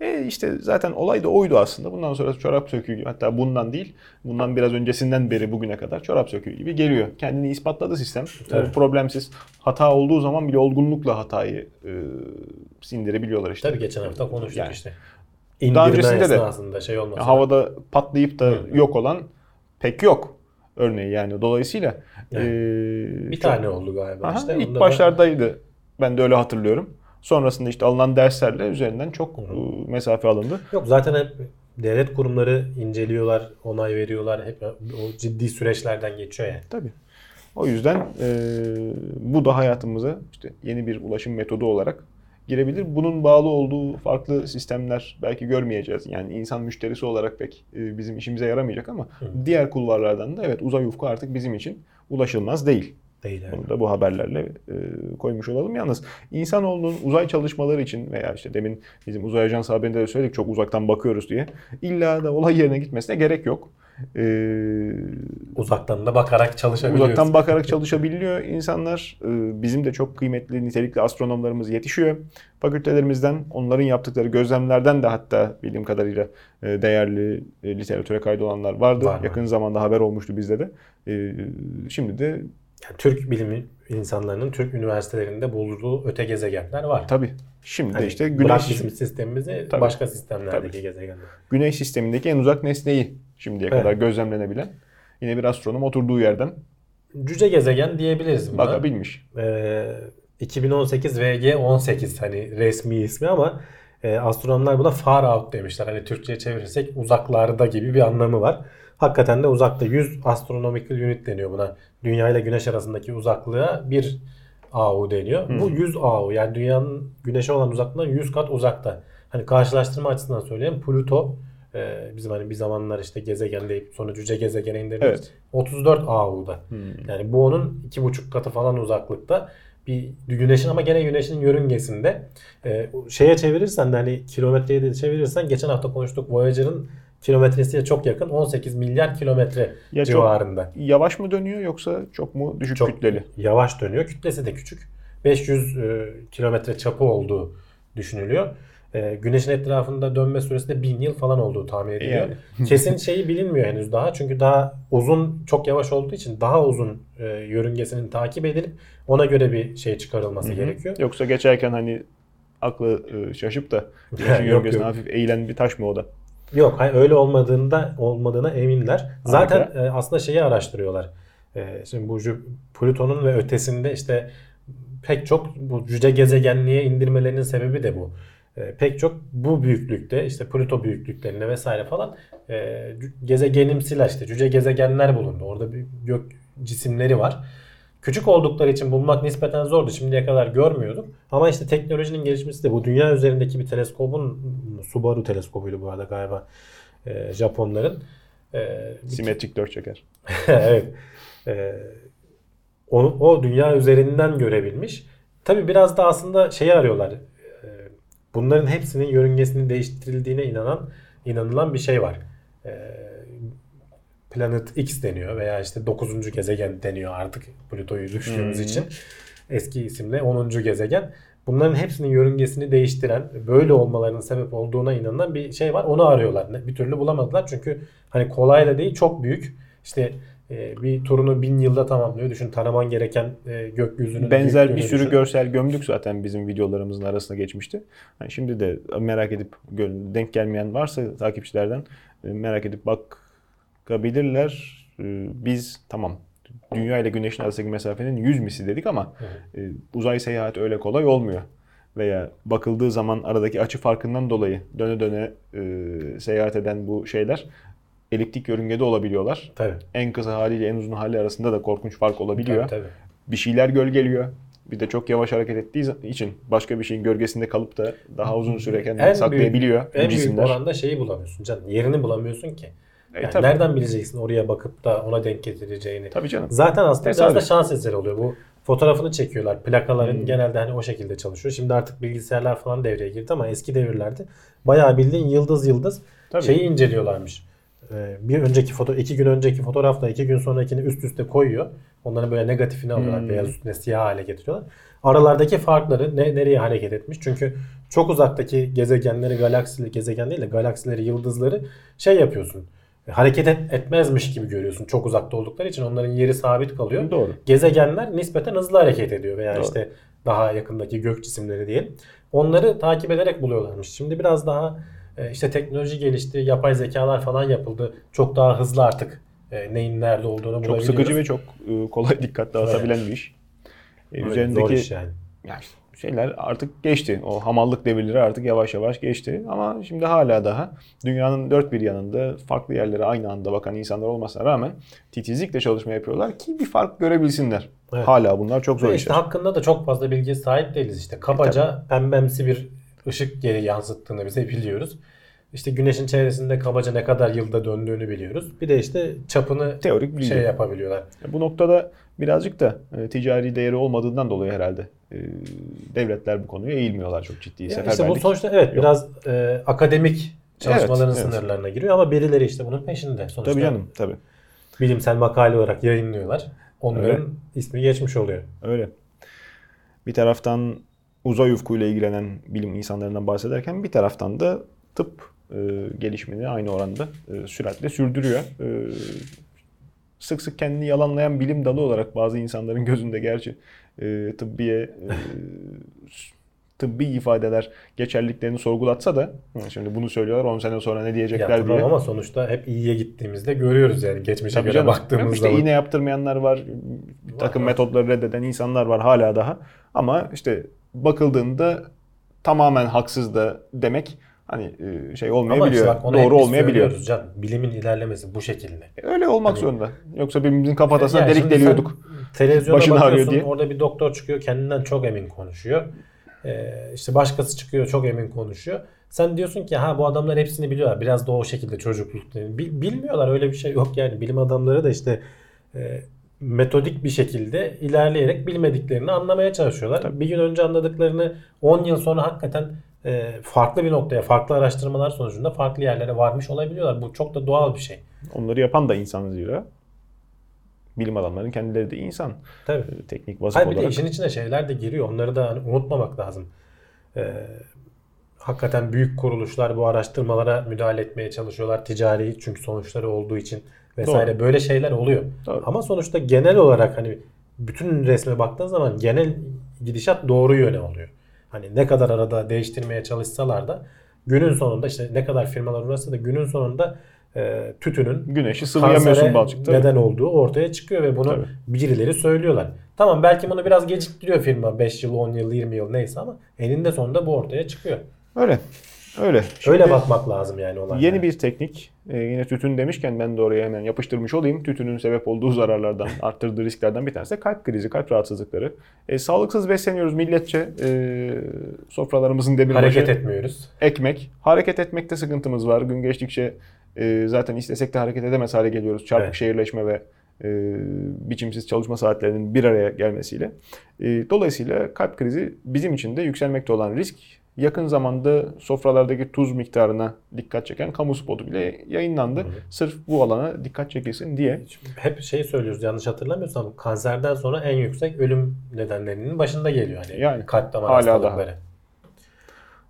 E işte zaten olay da oydu aslında. Bundan sonra çorap söküğü gibi, hatta bundan değil, bundan biraz öncesinden beri bugüne kadar çorap söküğü gibi geliyor. Kendini ispatladı sistem. Evet. Problemsiz. Hata olduğu zaman bile olgunlukla hatayı e, sindirebiliyorlar işte. Tabii geçen hafta konuştuk yani. işte. İndirme esnasında şey olmasın. Havada patlayıp da evet. yok olan pek yok örneği yani dolayısıyla. Yani, e, bir çok, tane oldu galiba aha, işte. İlk başlardaydı. Da... Ben de öyle hatırlıyorum. Sonrasında işte alınan derslerle üzerinden çok Hı. mesafe alındı. Yok zaten hep devlet kurumları inceliyorlar, onay veriyorlar. Hep o ciddi süreçlerden geçiyor yani. Tabii. O yüzden e, bu da hayatımıza işte yeni bir ulaşım metodu olarak girebilir. Bunun bağlı olduğu farklı sistemler belki görmeyeceğiz. Yani insan müşterisi olarak pek bizim işimize yaramayacak ama Hı. diğer kulvarlardan da evet uzay ufku artık bizim için ulaşılmaz değil. Değil. Bunu yani. da bu haberlerle koymuş olalım. Yalnız insanoğlunun uzay çalışmaları için veya işte demin bizim uzay ajansı haberinde de söyledik çok uzaktan bakıyoruz diye illa da olay yerine gitmesine gerek yok. Ee, uzaktan da bakarak çalışabiliyoruz. Uzaktan bakarak çalışabiliyor insanlar. Ee, bizim de çok kıymetli nitelikli astronomlarımız yetişiyor. Fakültelerimizden, onların yaptıkları gözlemlerden de hatta bildiğim kadarıyla değerli e, literatüre kaydolanlar vardı. Var Yakın zamanda haber olmuştu bizde de. Ee, şimdi de yani Türk bilimi insanlarının Türk üniversitelerinde bulduğu öte gezegenler var. Tabii. Şimdi yani de işte Güneş bizim sistemimizi tabii, başka sistemlerdeki tabii. gezegenler. Güneş sistemindeki en uzak nesneyi şimdiye evet. kadar gözlemlenebilen yine bir astronom oturduğu yerden cüce gezegen diyebiliriz buna. Bakabilmiş. Ee, iki bin on sekiz V G on sekiz hani resmi ismi ama e, astronomlar buna far out demişler. Hani Türkçe'ye çevirirsek uzaklarda gibi bir anlamı var. Hakikaten de uzakta yüz astronomik unit deniyor buna. Dünya ile Güneş arasındaki uzaklığa bir A U deniyor. Hmm. Bu yüz A U yani dünyanın Güneş'e olan uzaklığından yüz kat uzakta. Hani karşılaştırma açısından söyleyeyim Pluto bizim hani bir zamanlar işte gezegen deyip sonra cüce gezegene indirdik. Evet. otuz dört A U'da. Hmm. Yani bu onun iki buçuk katı falan uzaklıkta. Bir güneşin ama gene güneşin yörüngesinde. Ee, şeye çevirirsen de hani kilometreye de çevirirsen geçen hafta konuştuk Voyager'ın kilometresiyle çok yakın, on sekiz milyar kilometre ya civarında. Yavaş mı dönüyor yoksa çok mu düşük çok kütleli? Yavaş dönüyor. Kütlesi de küçük. beş yüz kilometre çapı olduğu düşünülüyor. E, güneşin etrafında dönme süresi de bin yıl falan olduğu tahmin ediliyor. Yani. Kesin şeyi bilinmiyor henüz daha. Çünkü daha uzun, çok yavaş olduğu için daha uzun e, yörüngesinin takip edilip ona göre bir şey çıkarılması Hı-hı. gerekiyor. Yoksa geçerken hani aklı e, şaşıp da güneşin yörüngesine hafif eğilen bir taş mı o da? Yok, hayır, öyle olmadığında olmadığına eminler. Zaten e, aslında şeyi araştırıyorlar. E, şimdi bu Plüton'un ve ötesinde işte pek çok bu cüce gezegenliğe indirmelerinin sebebi de bu. E, pek çok bu büyüklükte işte Pluto büyüklüklerinde vesaire falan e, gezegenimsiler işte cüce gezegenler bulundu. Orada bir gök cisimleri var. Küçük oldukları için bulmak nispeten zordu. Şimdiye kadar görmüyorduk. Ama işte teknolojinin gelişmesi de bu dünya üzerindeki bir teleskobun, Subaru teleskobuydu bu arada galiba e, Japonların. E, Simetrik dört çeker. Evet. E, onu, o dünya üzerinden görebilmiş. Tabii biraz da aslında şeyi arıyorlar. E, bunların hepsinin yörüngesinin değiştirildiğine inanan inanılan bir şey var. E, Planet X deniyor veya işte dokuzuncu gezegen deniyor artık Plüto'yu düştüğümüz hmm. için. Eski isimle onuncu gezegen. Bunların hepsinin yörüngesini değiştiren, böyle olmalarının sebep olduğuna inanılan bir şey var. Onu arıyorlar. Bir türlü bulamadılar çünkü hani kolay da değil, çok büyük. İşte bir turunu bin yılda tamamlıyor. Düşün, taraman gereken gökyüzünü. Benzer bir sürü düşün. Görsel gömdük zaten bizim videolarımızın arasına geçmişti. Yani şimdi de merak edip denk gelmeyen varsa takipçilerden merak edip bak Bakabilirler. Biz tamam dünya ile güneşin arasındaki mesafenin yüz misli dedik ama evet. uzay seyahati öyle kolay olmuyor. Veya bakıldığı zaman aradaki açı farkından dolayı döne döne e, seyahat eden bu şeyler eliptik yörüngede olabiliyorlar. Tabii. En kısa haliyle en uzun hali arasında da korkunç fark olabiliyor. Tabii, tabii. Bir şeyler gölgeliyor. Bir de çok yavaş hareket ettiği için başka bir şeyin gölgesinde kalıp da daha uzun süre kendini en saklayabiliyor. Büyük, en büyük oranda şeyi bulamıyorsun canım. Yerini bulamıyorsun ki. Yani e, nereden bileceksin oraya bakıp da ona denk getireceğini? Tabii canım. Zaten aslında biraz da şans eseri oluyor. Bu fotoğrafını çekiyorlar. Plakaların hmm. genelde hani o şekilde çalışıyor. Şimdi artık bilgisayarlar falan devreye girdi ama eski devirlerde bayağı bildiğin yıldız yıldız Tabii. şeyi inceliyorlarmış. Ee, bir önceki foto, iki gün önceki fotoğrafla iki gün sonrakini üst üste koyuyor. Onların böyle negatifini alıyorlar. Hmm. Beyaz üstüne siyah hale getiriyorlar. Aralardaki farkları ne, nereye hareket etmiş? Çünkü çok uzaktaki gezegenleri, galaksileri, gezegen değil de galaksileri, yıldızları şey yapıyorsun. Hareket et, etmezmiş gibi görüyorsun çok uzakta oldukları için. Onların yeri sabit kalıyor. Doğru. Gezegenler nispeten hızlı hareket ediyor veya Doğru. işte daha yakındaki gök cisimleri diyelim. Onları takip ederek buluyorlarmış. Şimdi biraz daha işte teknoloji gelişti, yapay zekalar falan yapıldı. Çok daha hızlı artık neyin nerede olduğunu çok bulabiliyoruz. Çok sıkıcı ve çok kolay dikkat dağıtabilen evet. bir iş. Evet, üzerindeki iş yani. Yani şeyler artık geçti. O hamallık devirleri artık yavaş yavaş geçti. Ama şimdi hala daha dünyanın dört bir yanında farklı yerlere aynı anda bakan insanlar olmasına rağmen titizlikle çalışma yapıyorlar ki bir fark görebilsinler. Evet. Hala bunlar çok zor işte işler. Hakkında da çok fazla bilgiye sahip değiliz işte. Kabaca e, pembemsi bir ışık geri yansıttığını bize biliyoruz. İşte güneşin çevresinde kabaca ne kadar yılda döndüğünü biliyoruz. Bir de işte çapını teorik şey yapabiliyorlar. Bu noktada birazcık da ticari değeri olmadığından dolayı herhalde devletler bu konuya eğilmiyorlar çok ciddi. Yani seferberlik. İşte bu sonuçta evet yok. biraz e, akademik çalışmaların evet, sınırlarına evet. giriyor ama birileri işte bunun peşinde sonuçta. Tabii canım tabii. Bilimsel makale olarak yayınlıyorlar. Onların Öyle. ismi geçmiş oluyor. Öyle. Bir taraftan uzay ufkuyla ilgilenen bilim insanlarından bahsederken bir taraftan da tıp e, gelişimini aynı oranda e, süratle sürdürüyor. E, sık sık kendini yalanlayan bilim dalı olarak bazı insanların gözünde gerçi e, tıbbiye e, tıbbi ifadeler geçerliliklerini sorgulatsa da şimdi bunu söylüyorlar on sene sonra ne diyecekler ya, diye. Ama sonuçta hep iyiye gittiğimizde görüyoruz yani geçmişe Tabii göre canım. baktığımızda. İşte zaman. İğne yaptırmayanlar var, bir takım var, metotları reddeden insanlar var hala daha ama işte bakıldığında tamamen haksız da demek hani şey olmayabiliyor, işte doğru olmayabiliyor. Can. Bilimin ilerlemesi bu şekilde. Öyle olmak hani, zorunda. Yoksa birbirimizin kafatasına yani delik deliyorduk. Televizyona Başını bakıyorsun diye. Orada bir doktor çıkıyor kendinden çok emin konuşuyor. Ee, işte başkası çıkıyor çok emin konuşuyor. Sen diyorsun ki ha bu adamlar hepsini biliyorlar. Biraz da o şekilde çocuklukta. Bilmiyorlar öyle bir şey yok yani. Bilim adamları da işte e, metodik bir şekilde ilerleyerek bilmediklerini anlamaya çalışıyorlar. Tabii. Bir gün önce anladıklarını on yıl sonra hakikaten farklı bir noktaya, farklı araştırmalar sonucunda farklı yerlere varmış olabiliyorlar. Bu çok da doğal bir şey. Onları yapan da insan zira. Bilim adamlarının kendileri de insan. Tabii. Teknik vasıf olarak. Hayır, bir de işin içine şeyler de giriyor. Onları da hani unutmamak lazım. Ee, hakikaten büyük kuruluşlar bu araştırmalara müdahale etmeye çalışıyorlar. Ticari çünkü sonuçları olduğu için vesaire. Doğru. Böyle şeyler oluyor. Doğru. Ama sonuçta genel olarak hani bütün resme baktığın zaman genel gidişat doğru yöne oluyor. Hani ne kadar arada değiştirmeye çalışsalar da günün sonunda işte ne kadar firmalar uğraşsa da günün sonunda e, tütünün güneşi sıvıyamıyorsun balçıkta. Neden olduğu ortaya çıkıyor ve bunu tabii birileri söylüyorlar. Tamam belki bunu biraz geciktiriyor firma beş yıl, on yıl, yirmi yıl neyse ama eninde sonunda bu ortaya çıkıyor. Öyle. Öyle. Şimdi öyle bakmak lazım yani olaylara. Yeni bir teknik. Ee, yine tütün demişken ben de oraya hemen yapıştırmış olayım. Tütünün sebep olduğu zararlardan, arttırdığı risklerden bir tanesi de kalp krizi, kalp rahatsızlıkları. E, sağlıksız besleniyoruz milletçe. E, sofralarımızın demirbaşı. Hareket etmiyoruz. Ekmek. Hareket etmekte sıkıntımız var. Gün geçtikçe e, zaten istesek de hareket edemez hale geliyoruz. Çarpık evet. şehirleşme ve e, biçimsiz çalışma saatlerinin bir araya gelmesiyle. E, dolayısıyla kalp krizi bizim için de yükselmekte olan risk. Yakın zamanda sofralardaki tuz miktarına dikkat çeken kamu spotu bile yayınlandı. Hı hı. Sırf bu alana dikkat çekilsin diye. Hep şey söylüyoruz yanlış hatırlamıyorsam kanserden sonra en yüksek ölüm nedenlerinin başında geliyor. Hani yani kalp damar hastalıkları.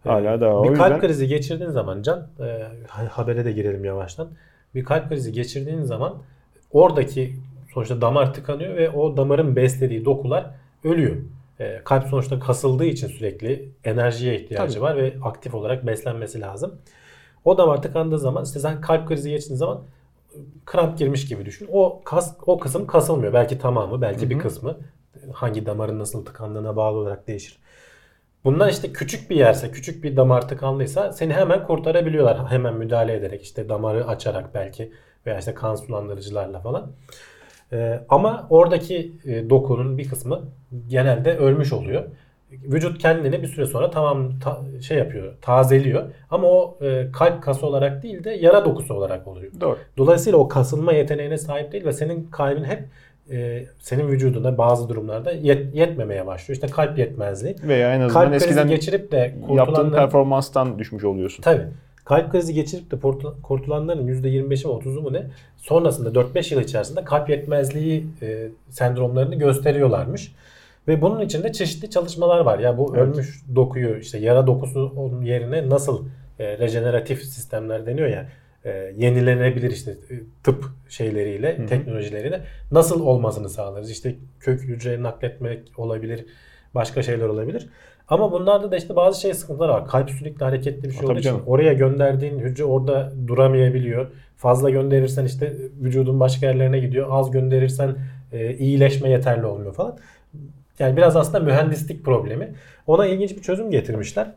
Daha. Hala daha. Bir kalp yüzden... krizi geçirdiğin zaman Can, e, habere de girelim yavaştan. Bir kalp krizi geçirdiğin zaman oradaki sonuçta damar tıkanıyor ve o damarın beslediği dokular ölüyor. Kalp sonuçta kasıldığı için sürekli enerjiye ihtiyacı tabii var ve aktif olarak beslenmesi lazım. O damar tıkandığı zaman işte sen kalp krizi geçtiğin zaman kramp girmiş gibi düşün. O kas, o kısım kasılmıyor. Belki tamamı, belki hı-hı bir kısmı. Hangi damarın nasıl tıkandığına bağlı olarak değişir. Bundan işte küçük bir yerse, küçük bir damar tıkandıysa seni hemen kurtarabiliyorlar. Hemen müdahale ederek işte damarı açarak belki veya işte kan sulandırıcılarla falan. Ee, ama oradaki e, dokunun bir kısmı genelde ölmüş oluyor. Vücut kendini bir süre sonra tamam ta, şey yapıyor, tazeliyor. Ama o e, kalp kası olarak değil de yara dokusu olarak oluyor. Doğru. Dolayısıyla o kasılma yeteneğine sahip değil ve senin kalbin hep e, senin vücuduna bazı durumlarda yet, yetmemeye başlıyor. İşte kalp yetmezliği. Veya en azından kalp eskiden geçirip de yaptığın performanstan düşmüş oluyorsun. Tabii. Kalp krizi geçirip de kurtulanların yüzde yirmi beşi otuzu mu ne sonrasında dört beş yıl içerisinde kalp yetmezliği e, sendromlarını gösteriyorlarmış. Ve bunun içinde çeşitli çalışmalar var. Ya bu evet. ölmüş dokuyu işte yara dokusu onun yerine nasıl e, rejeneratif sistemler deniyor ya e, yenilenebilir işte tıp şeyleriyle hı-hı teknolojileriyle nasıl olmasını sağlarız. İşte kök hücreyi nakletmek olabilir, başka şeyler olabilir. Ama bunlarda da işte bazı şey sıkıntılar var. Kalp sürekli hareketli bir şey olduğu için oraya gönderdiğin hücre orada duramayabiliyor. Fazla gönderirsen işte vücudun başka yerlerine gidiyor. Az gönderirsen e, iyileşme yeterli olmuyor falan. Yani biraz aslında mühendislik problemi. Ona ilginç bir çözüm getirmişler.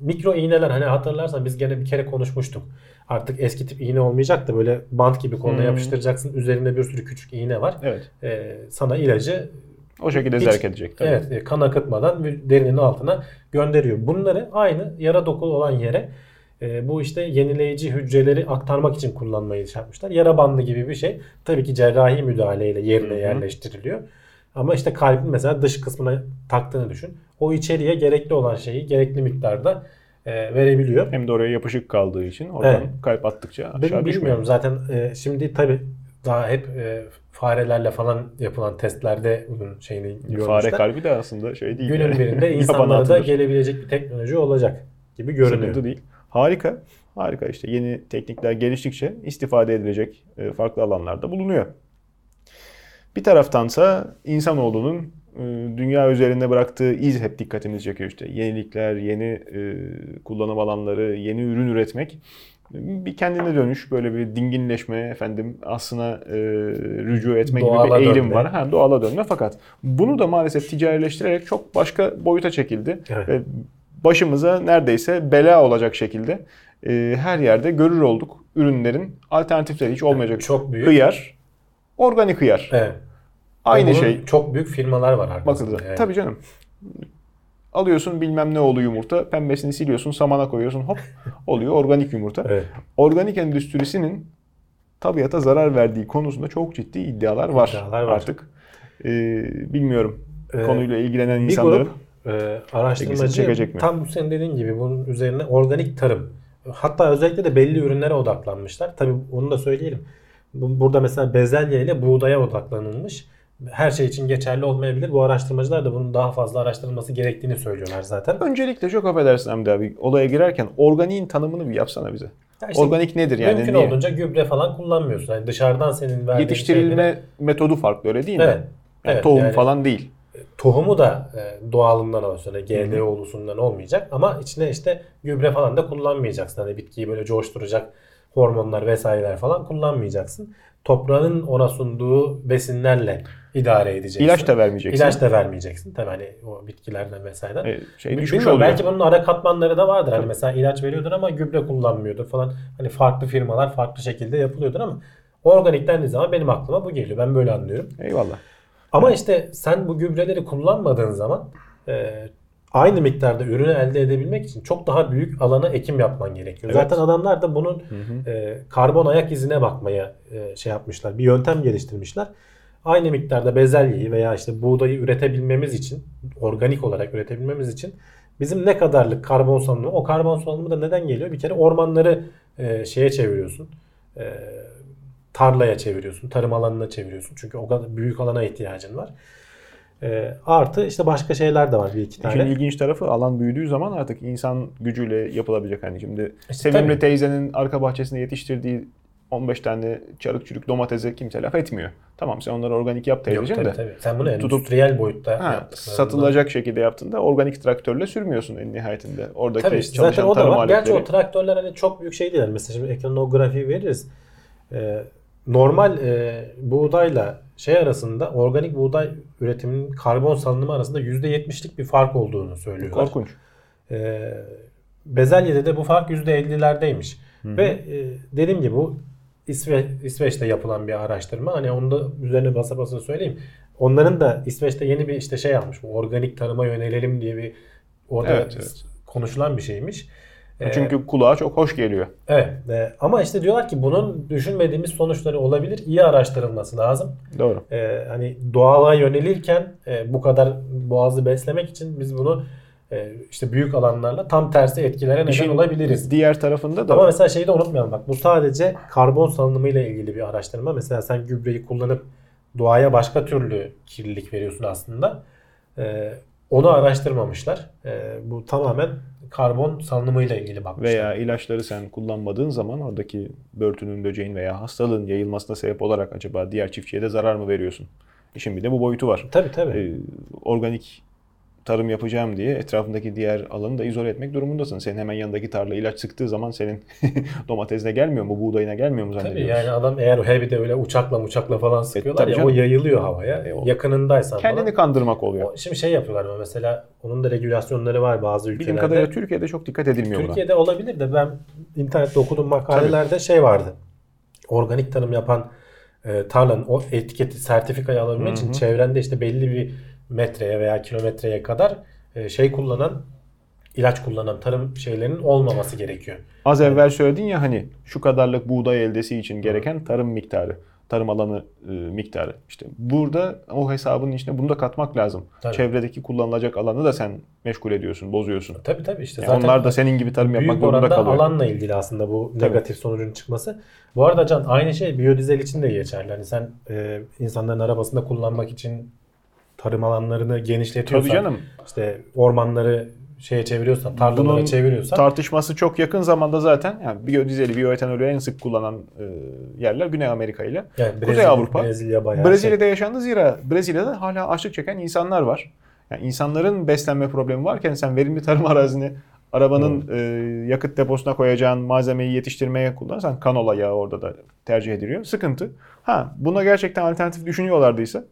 Mikro iğneler hani hatırlarsan biz gene bir kere konuşmuştuk. Artık eski tip iğne olmayacak da böyle bant gibi koluna hmm. yapıştıracaksın. Üzerinde bir sürü küçük iğne var. Evet. E, sana ilacı o şekilde hiç, zerk edecek. Tabii. Evet, kan akıtmadan derinin altına gönderiyor. Bunları aynı yara dokulu olan yere e, bu işte yenileyici hücreleri aktarmak için kullanmayı yapmışlar. Yara bandı gibi bir şey. Tabii ki cerrahi müdahaleyle yerine hı-hı yerleştiriliyor. Ama işte kalbin mesela dış kısmına taktığını düşün. O içeriye gerekli olan şeyi gerekli miktarda e, verebiliyor. Hem de oraya yapışık kaldığı için oradan evet kalp attıkça aşağı düşmüyor. Bilmiyorum zaten e, şimdi tabii daha hep e, farelerle falan yapılan testlerde bunun şeyini görmüşler. Fare kalbi de aslında şey değil. Günün birinde yani insanlara da gelebilecek bir teknoloji olacak gibi görünüyor. Değil. Harika. Harika işte yeni teknikler geliştikçe istifade edilecek farklı alanlarda bulunuyor. Bir taraftansa insanoğlunun dünya üzerinde bıraktığı iz hep dikkatimizi çekiyor işte. Yenilikler, yeni kullanım alanları, yeni ürün üretmek. Bir kendine dönüş, böyle bir dinginleşme, efendim aslına e, rücu etme doğala gibi bir eğilim dönme var. Ha, doğala dönme fakat bunu da maalesef ticarileştirerek çok başka boyuta çekildi. Evet. Ve başımıza neredeyse bela olacak şekilde e, her yerde görür olduk ürünlerin alternatifleri hiç olmayacak. Evet, çok büyük. Hıyar, organik hıyar. Evet. Aynı bunun şey. Çok büyük firmalar var arkasında. Bakın yani. Tabii canım. Alıyorsun bilmem ne oluyor yumurta, pembesini siliyorsun, samana koyuyorsun, hop oluyor organik yumurta. Evet. Organik endüstrisinin tabiata zarar verdiği konusunda çok ciddi iddialar var, iddialar var. Artık. Ee, bilmiyorum ee, konuyla ilgilenen insanların. Bir grup e, araştırmacı tam bu senin dediğin gibi bunun üzerine organik tarım. Hatta özellikle de belli ürünlere odaklanmışlar. Tabii onu da söyleyelim. Burada mesela bezelye ile buğdaya odaklanılmış. Her şey için geçerli olmayabilir. Bu araştırmacılar da bunun daha fazla araştırılması gerektiğini söylüyorlar zaten. Öncelikle çok affedersin Hamdi abi, olaya girerken organiğin tanımını bir yapsana bize. Ya işte organik nedir yani? Mümkün niye? Olduğunca gübre falan kullanmıyorsun. Yani dışarıdan senin verdiğin yetiştirilme şeyleri... metodu farklı öyle değil mi? Evet. Yani evet, tohum yani falan değil. Tohumu da doğalından olsun, G D O ulusundan olmayacak ama içine işte gübre falan da kullanmayacaksın. Hani bitkiyi böyle coşturacak hormonlar vesaireler falan kullanmayacaksın. Toprağın ona sunduğu besinlerle idare edeceksin. İlaç da vermeyeceksin. İlaç da vermeyeceksin. Tabii hani o bitkilerden vesaireden. E, şey düşmüş oluyor. Belki bunun ara katmanları da vardır. Tabii. Hani mesela ilaç veriyordur ama gübre kullanmıyordur falan. Hani farklı firmalar farklı şekilde yapılıyordur ama organik dendiği zaman benim aklıma bu geliyor. Ben böyle anlıyorum. Eyvallah. Ama işte sen bu gübreleri kullanmadığın zaman e, aynı miktarda ürünü elde edebilmek için çok daha büyük alana ekim yapman gerekiyor. Evet. Zaten adamlar da bunun hı hı. E, karbon ayak izine bakmaya e, şey yapmışlar, bir yöntem geliştirmişler. Aynı miktarda bezelyeyi veya işte buğdayı üretebilmemiz için, organik olarak üretebilmemiz için bizim ne kadarlık karbon salınımı, o karbon salınımı da neden geliyor? Bir kere ormanları e, şeye çeviriyorsun. E, tarlaya çeviriyorsun, tarım alanına çeviriyorsun. Çünkü o kadar büyük alana ihtiyacın var. E, artı işte başka şeyler de var bir iki tane. İşin ilginç tarafı alan büyüdüğü zaman artık insan gücüyle yapılabilecek. Hani şimdi işte Sevimli tabii. teyzenin arka bahçesinde yetiştirdiği on beş tane çarık çürük domatese kimse laf etmiyor. Tamam sen onları organik yap teyzeciğim de. Tabii. Sen bunu tutup, endüstriyel boyutta ha, satılacak şekilde yaptığında organik traktörle sürmüyorsun en nihayetinde. Oradaki tabii, çalışan zaten o da var. Aletleri. Gerçi o traktörler hani çok büyük şey değil. Mesela şimdi ekrana o grafiği veririz. Ee, Normal e, buğdayla şey arasında organik buğday üretiminin karbon salınımı arasında yüzde yetmişlik bir fark olduğunu söylüyorlar. Korkunç. E, bezelyede de bu fark yüzde ellilerdeymiş. Hı-hı. Ve e, dediğim gibi bu İsve, İsveç'te yapılan bir araştırma. Hani onu da üzerine basa basa söyleyeyim. Onların da İsveç'te yeni bir işte şey yapmış. Bu organik tarıma yönelelim diye bir orada evet, evet. konuşulan bir şeymiş. Çünkü kulağa çok hoş geliyor. Evet. E, ama işte diyorlar ki bunun düşünmediğimiz sonuçları olabilir. İyi araştırılması lazım. Doğru. E, hani doğala yönelirken e, bu kadar boğazı beslemek için biz bunu e, işte büyük alanlarla tam tersi etkilere neden İşin olabiliriz. Diğer tarafında da. Ama mesela şeyi de unutmayalım bak. Bu sadece karbon salınımıyla ilgili bir araştırma. Mesela sen gübreyi kullanıp doğaya başka türlü kirlilik veriyorsun aslında. E, Onu araştırmamışlar. E, bu tamamen karbon salınımıyla ilgili bakmışlar. Veya ilaçları sen kullanmadığın zaman oradaki börtünün, böceğin veya hastalığın yayılmasına sebep olarak acaba diğer çiftçiye de zarar mı veriyorsun? İşin bir de bu boyutu var. Tabii tabii. E, organik tarım yapacağım diye etrafındaki diğer alanı da izole etmek durumundasın. Senin hemen yanındaki tarla ilaç sıktığı zaman senin domatesine gelmiyor mu, buğdayına gelmiyor mu zannediyorsun? Tabii yani adam eğer heavy de öyle uçakla uçakla falan sıkıyorlar e, ya canım. O yayılıyor havaya. E, o yakınındaysan kendini falan kandırmak oluyor. O, şimdi şey yapıyorlar mı mesela onun da regülasyonları var bazı ülkelerde. Bildiğim kadarıyla Türkiye'de çok dikkat edilmiyor buna. Türkiye'de olabilir de ben internette okuduğum makalelerde tabii. şey vardı. Organik tarım yapan e, tarlanın o etiketi, sertifikayı alabilmek Hı-hı. için çevrende işte belli bir metreye veya kilometreye kadar şey kullanan, ilaç kullanan tarım şeylerinin olmaması gerekiyor. Az evvel söyledin ya hani şu kadarlık buğday eldesi için gereken tarım miktarı, tarım alanı miktarı. İşte burada o hesabın içine bunu da katmak lazım. Tabii. Çevredeki kullanılacak alanı da sen meşgul ediyorsun, bozuyorsun. Tabii tabii işte yani zaten onlar da senin gibi tarım yapmak zorunda kalıyor. Büyük oranda alanla ilgili aslında bu negatif sonucun çıkması. Bu arada Can aynı şey biyodizel için de geçerli. Hani sen e, insanların arabasında kullanmak için tarım alanlarını genişletiyorsan, işte ormanları şeye çeviriyorsan, tarlalara bunun çeviriyorsan. Tartışması çok yakın zamanda zaten yani biyodizeli, biyoetanolü en sık kullanan e, yerler Güney Amerika ile yani Kuzey Brezilya, Avrupa. Brezilya Brezilya'da şey. yaşandı zira Brezilya'da hala açlık çeken insanlar var. Yani insanların beslenme problemi varken sen verimli tarım arazini arabanın hmm. e, yakıt deposuna koyacağın malzemeyi yetiştirmeye kullanırsan kanola yağı orada da tercih ediliyor. Sıkıntı. Ha, buna gerçekten alternatif düşünüyorlardıysa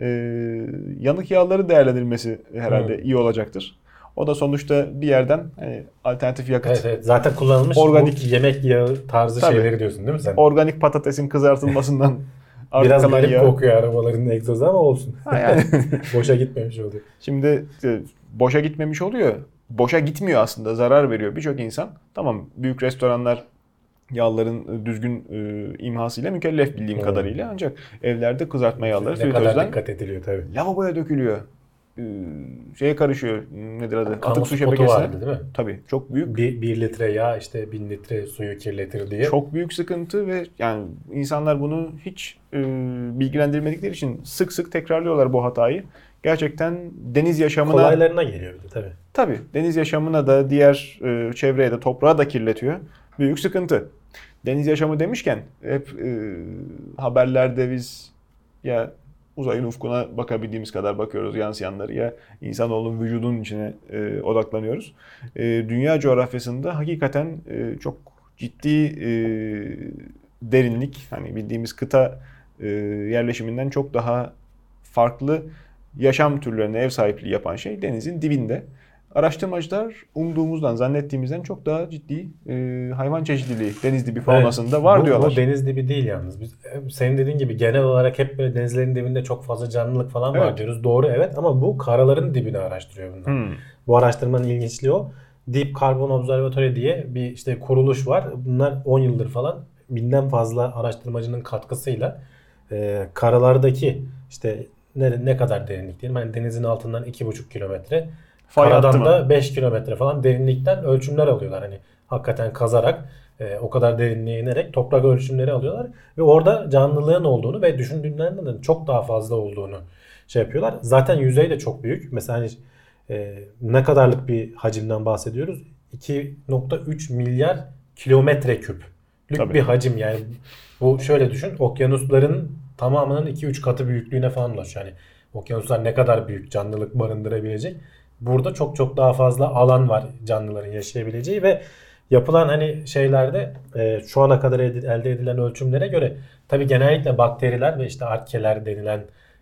Ee, yanık yağları değerlendirilmesi herhalde Hı. iyi olacaktır. O da sonuçta bir yerden hani, alternatif yakıt. Evet, evet. Zaten kullanılmış organik yemek yağı tarzı tabii. şeyleri diyorsun değil mi sen? Organik patatesin kızartılmasından biraz garip yağı kokuyor arabaların egzozu ama olsun. Ha, yani. Boşa gitmemiş oluyor. Şimdi boşa gitmemiş oluyor. Boşa gitmiyor aslında. Zarar veriyor birçok insan. Tamam büyük restoranlar yağların düzgün e, imhasıyla mükellef bildiğim hmm. kadarıyla ancak evlerde kızartma yağları ne kadar dikkat ediliyor tabii. Lavaboya dökülüyor. şeye karışıyor, nedir adı? Atık su şebekesi vardı, değil mi? Tabii çok büyük. Bir, bir litre yağ işte bin litre suyu kirletir diye. Çok büyük sıkıntı ve yani insanlar bunu hiç e, bilgilendirmedikleri için sık sık tekrarlıyorlar bu hatayı. Gerçekten deniz yaşamına... Kolaylarına geliyor bir de tabii. Tabii. Deniz yaşamına da diğer e, çevreye de toprağa da kirletiyor. Büyük sıkıntı. Deniz yaşamı demişken hep e, haberlerde biz ya uzayın ufkuna bakabildiğimiz kadar bakıyoruz, yansıyanları, ya insanoğlunun vücudunun içine e, odaklanıyoruz. E, dünya coğrafyasında hakikaten e, çok ciddi e, derinlik, hani bildiğimiz kıta e, yerleşiminden çok daha farklı yaşam türlerine ev sahipliği yapan şey denizin dibinde. Araştırmacılar umduğumuzdan, zannettiğimizden çok daha ciddi e, hayvan çeşitliliği deniz dibi faunasında evet, var bu, diyorlar. Bu deniz dibi değil yalnız. Biz, senin dediğin gibi genel olarak hep böyle denizlerin dibinde çok fazla canlılık falan evet. var diyoruz. Doğru evet ama bu karaların dibini araştırıyor bunlar. Hmm. Bu araştırmanın ilginçliği o. Deep Carbon Observatory diye bir işte kuruluş var. Bunlar on yıldır falan binden fazla araştırmacının katkısıyla e, karalardaki işte ne, ne kadar derinlik diyelim. Hani denizin altından iki buçuk kilometre. Fay karadan da beş kilometre falan derinlikten ölçümler alıyorlar. Hani hakikaten kazarak e, o kadar derinliğe inerek toprak ölçümleri alıyorlar. Ve orada canlılığın olduğunu ve düşündüğünden de çok daha fazla olduğunu şey yapıyorlar. Zaten yüzey de çok büyük. Mesela hani, e, ne kadarlık bir hacimden bahsediyoruz? iki nokta üç milyar kilometre küplük Tabii. bir hacim. Yani bu şöyle düşün. Okyanusların tamamının iki üç katı büyüklüğüne falan ulaşıyor. Yani okyanuslar ne kadar büyük canlılık barındırabilecek? Burada çok çok daha fazla alan var canlıların yaşayabileceği ve yapılan hani şeylerde e, şu ana kadar elde edilen ölçümlere göre tabii genellikle bakteriler ve işte arkeler denilen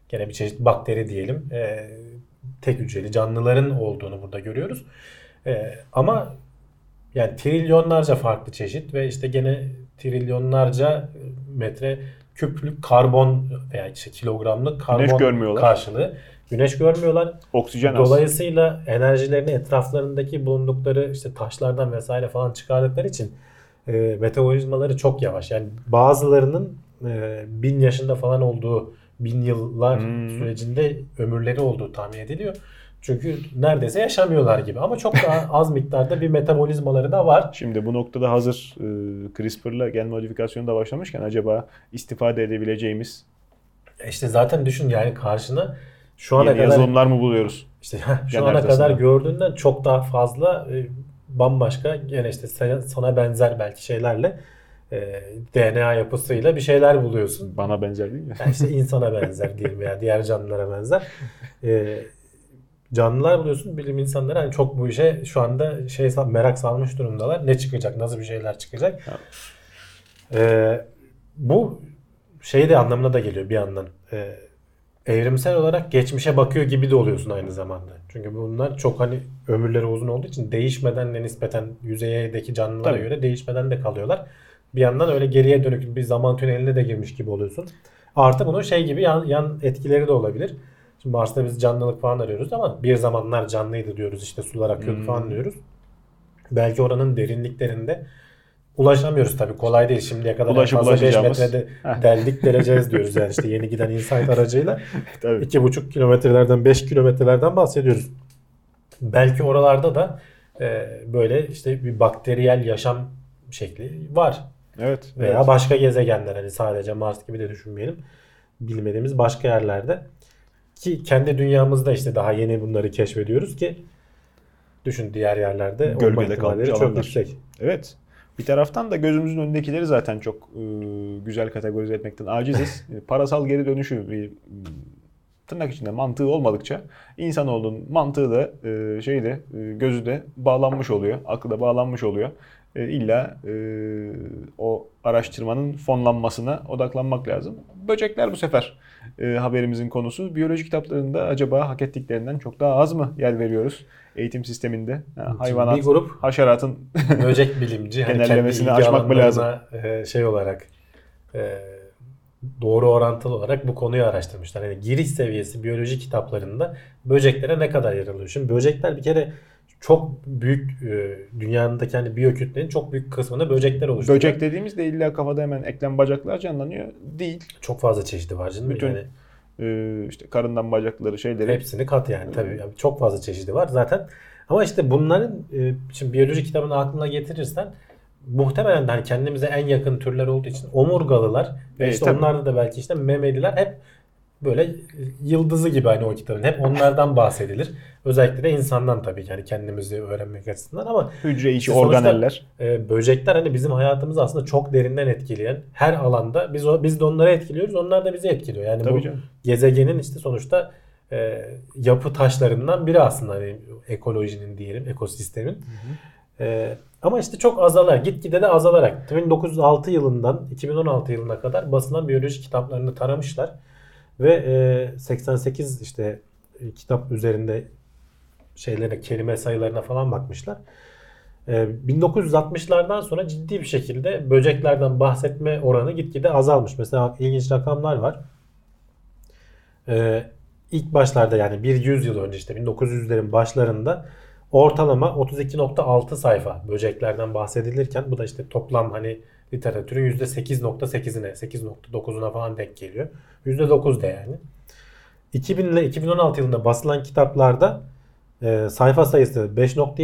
gene bir çeşit bakteri diyelim e, tek hücreli canlıların olduğunu burada görüyoruz. E, ama yani trilyonlarca farklı çeşit ve işte gene trilyonlarca metre küplük karbon veya işte kilogramlık karbon karşılığı. Güneş görmüyorlar. Oksijen dolayısıyla az. Enerjilerini etraflarındaki bulundukları işte taşlardan vesaire falan çıkardıkları için e, metabolizmaları çok yavaş. Yani bazılarının e, bin yaşında falan olduğu, bin yıllar hmm. sürecinde ömürleri olduğu tahmin ediliyor. Çünkü neredeyse yaşamıyorlar gibi ama çok daha az miktarda bir metabolizmaları da var. Şimdi bu noktada hazır e, CRISPR'la gen modifikasyonu da başlamışken acaba istifade edebileceğimiz? İşte zaten düşün yani karşına şu ana kadar yazılımlar mı buluyoruz? İşte şu ana kadar gördüğünden çok daha fazla e, bambaşka gene işte sana, sana benzer belki şeylerle e, D N A yapısıyla bir şeyler buluyorsun. Bana benzer değil mi? Yani işte insana benzer değil mi ya? Diğer canlılara benzer. E, canlılar buluyorsun. Bilim insanları hani çok bu işe şu anda şey merak salmış durumdalar. Ne çıkacak? Nasıl bir şeyler çıkacak? E, bu şey de anlamına da geliyor bir yandan. E, Evrimsel olarak geçmişe bakıyor gibi de oluyorsun aynı zamanda. Çünkü bunlar çok hani ömürleri uzun olduğu için değişmeden de nispeten yüzeydeki canlılara Tabii. göre değişmeden de kalıyorlar. Bir yandan öyle geriye dönük bir zaman tüneline de girmiş gibi oluyorsun. Artı bunun şey gibi yan, yan etkileri de olabilir. Şimdi Mars'ta biz canlılık falan arıyoruz ama bir zamanlar canlıydı diyoruz işte sular akıyordu hmm. falan diyoruz. Belki oranın derinliklerinde ulaşamıyoruz tabii. Kolay değil. Şimdiye kadar Ulaşıp en fazla beş metrede deldik deleceğiz diyoruz. Yani işte yeni giden Insight aracıyla iki buçuk kilometrelerden beş kilometrelerden bahsediyoruz. Belki oralarda da e, böyle işte bir bakteriyel yaşam şekli var. Evet. Veya evet. başka gezegenler hani sadece Mars gibi de düşünmeyelim. Bilmediğimiz başka yerlerde ki kendi dünyamızda işte daha yeni bunları keşfediyoruz ki düşün diğer yerlerde olma ihtimalleri çok yüksek. Evet. Bir taraftan da gözümüzün önündekileri zaten çok e, güzel kategorize etmekten aciziz. Parasal geri dönüşü bir tırnak içinde mantığı olmadıkça insanoğlunun mantığı da e, şeyi de e, gözü de bağlanmış oluyor. Aklı da bağlanmış oluyor. E, illa e, o araştırmanın fonlanmasına odaklanmak lazım. Böcekler bu sefer e, haberimizin konusu. Biyoloji kitaplarında acaba hak ettiklerinden çok daha az mı yer veriyoruz? Eğitim sisteminde yani hayvanat, bir grup haşeratın böcek bilimci genellemesini yani açmak mı lazım? Şey olarak doğru orantılı olarak bu konuyu araştırmışlar. Yani giriş seviyesi biyoloji kitaplarında böceklere ne kadar yer alıyor? Şimdi böcekler bir kere çok büyük dünyadaki hani biyokütlenin çok büyük kısmını böcekler oluşturuyor. Böcek dediğimiz de illa kafada hemen eklem bacaklar canlanıyor değil. Çok fazla çeşidi var canım. Bütün yani e, işte karından bacakları şeyleri. Hepsini kat yani tabii. Yani çok fazla çeşidi var zaten. Ama işte bunların e, şimdi biyoloji kitabını aklına getirirsen muhtemelen de hani kendimize en yakın türler olduğu için omurgalılar ve işte tabii. Onlarda da belki işte memeliler hep böyle yıldızı gibi hani o kitabın hep onlardan bahsedilir. Özellikle de insandan tabii ki hani kendimizi öğrenmek açısından ama hücre içi organeller. E, böcekler hani bizim hayatımızı aslında çok derinden etkileyen her alanda biz o, biz de onları etkiliyoruz. Onlar da bizi etkiliyor. Yani tabii bu canım. Gezegenin işte sonuçta e, yapı taşlarından biri aslında hani ekolojinin diyelim ekosistemin. Hı hı. E, ama işte çok azalarak gitgide de azalarak bin dokuz yüz altı yılından iki bin on altı yılına kadar basılan biyoloji kitaplarını taramışlar. Ve seksen sekiz işte kitap üzerinde şeylere, kelime sayılarına falan bakmışlar. bin dokuz yüz altmışlardan sonra ciddi bir şekilde böceklerden bahsetme oranı gitgide azalmış. Mesela ilginç rakamlar var. İlk başlarda yani bir yüz yıl önce işte bin dokuz yüzlerin başlarında ortalama otuz iki nokta altı sayfa böceklerden bahsedilirken bu da işte toplam hani literatürün yüzde sekiz nokta sekizine, sekiz nokta dokuzuna falan denk geliyor. yüzde dokuz de yani. iki bin ile iki bin on altı yılında basılan kitaplarda e, sayfa sayısı beş nokta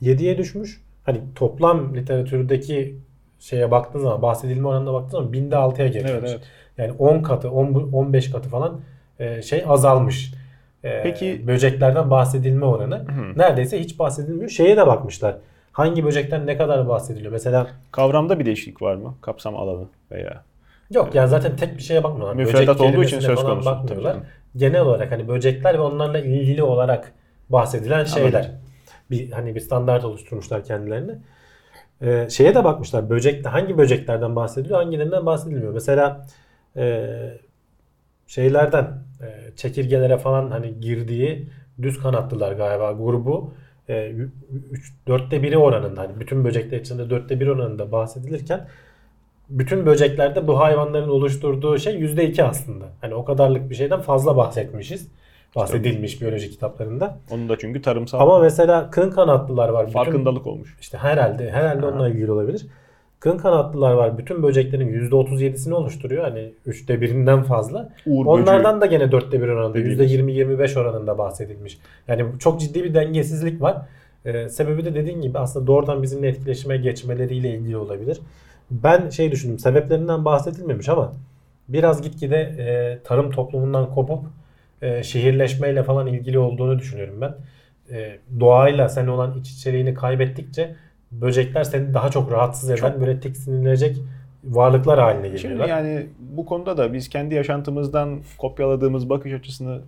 yediye düşmüş. Hani toplam literatürdeki şeye baktığın zaman, bahsedilme oranına baktığın zaman binde altıya geçmiş. Evet, evet. Yani on katı, on, on beş katı falan e, şey azalmış. E, Peki böceklerden bahsedilme oranı. Hı. Neredeyse hiç bahsedilmiyor. Şeye de bakmışlar. Hangi böcekten ne kadar bahsediliyor? Mesela kavramda bir değişiklik var mı? Kapsam alanı veya? Yok yani zaten tek bir şeye bakmıyorlar. Müfredat olduğu için söz konusu. Bakmıyorlar. Genel olarak hani böcekler ve onlarla ilgili olarak bahsedilen şeyler. Bir, hani bir standart oluşturmuşlar kendilerini. Ee, şeye de bakmışlar. Böcekte hangi böceklerden bahsediliyor, hangilerinden bahsedilmiyor? Mesela e, şeylerden e, çekirgelere falan hani girdiği düz kanatlılar galiba grubu. dörtte biri oranında hani bütün böcekler içinde dörtte biri oranında bahsedilirken bütün böceklerde bu hayvanların oluşturduğu şey yüzde iki aslında. Hani o kadarlık bir şeyden fazla bahsetmişiz. Bahsedilmiş işte, biyoloji kitaplarında. Onun da çünkü tarımsal. Ama mesela kın kanatlılar var. Farkındalık bütün, olmuş. İşte herhalde herhalde ha. Onunla ilgili olabilir. Kın kanatlılar var. Bütün böceklerin yüzde otuz yedisini oluşturuyor. Hani üçte birinden fazla. Uğur onlardan böceği. Da gene dörtte bir oranında yüzde yirmi yirmi beş oranında bahsedilmiş. Yani çok ciddi bir dengesizlik var. Ee, sebebi de dediğin gibi aslında doğrudan bizimle etkileşime geçmeleriyle ilgili olabilir. Ben şey düşündüm. Sebeplerinden bahsedilmemiş ama biraz gitgide e, tarım toplumundan kopup e, şehirleşmeyle falan ilgili olduğunu düşünüyorum ben. E, doğayla senin olan iç içeriğini kaybettikçe böcekler seni daha çok rahatsız eden, çok. Böyle tiksinilecek varlıklar haline geliyorlar. Şimdi yani bu konuda da biz kendi yaşantımızdan kopyaladığımız bakış açısını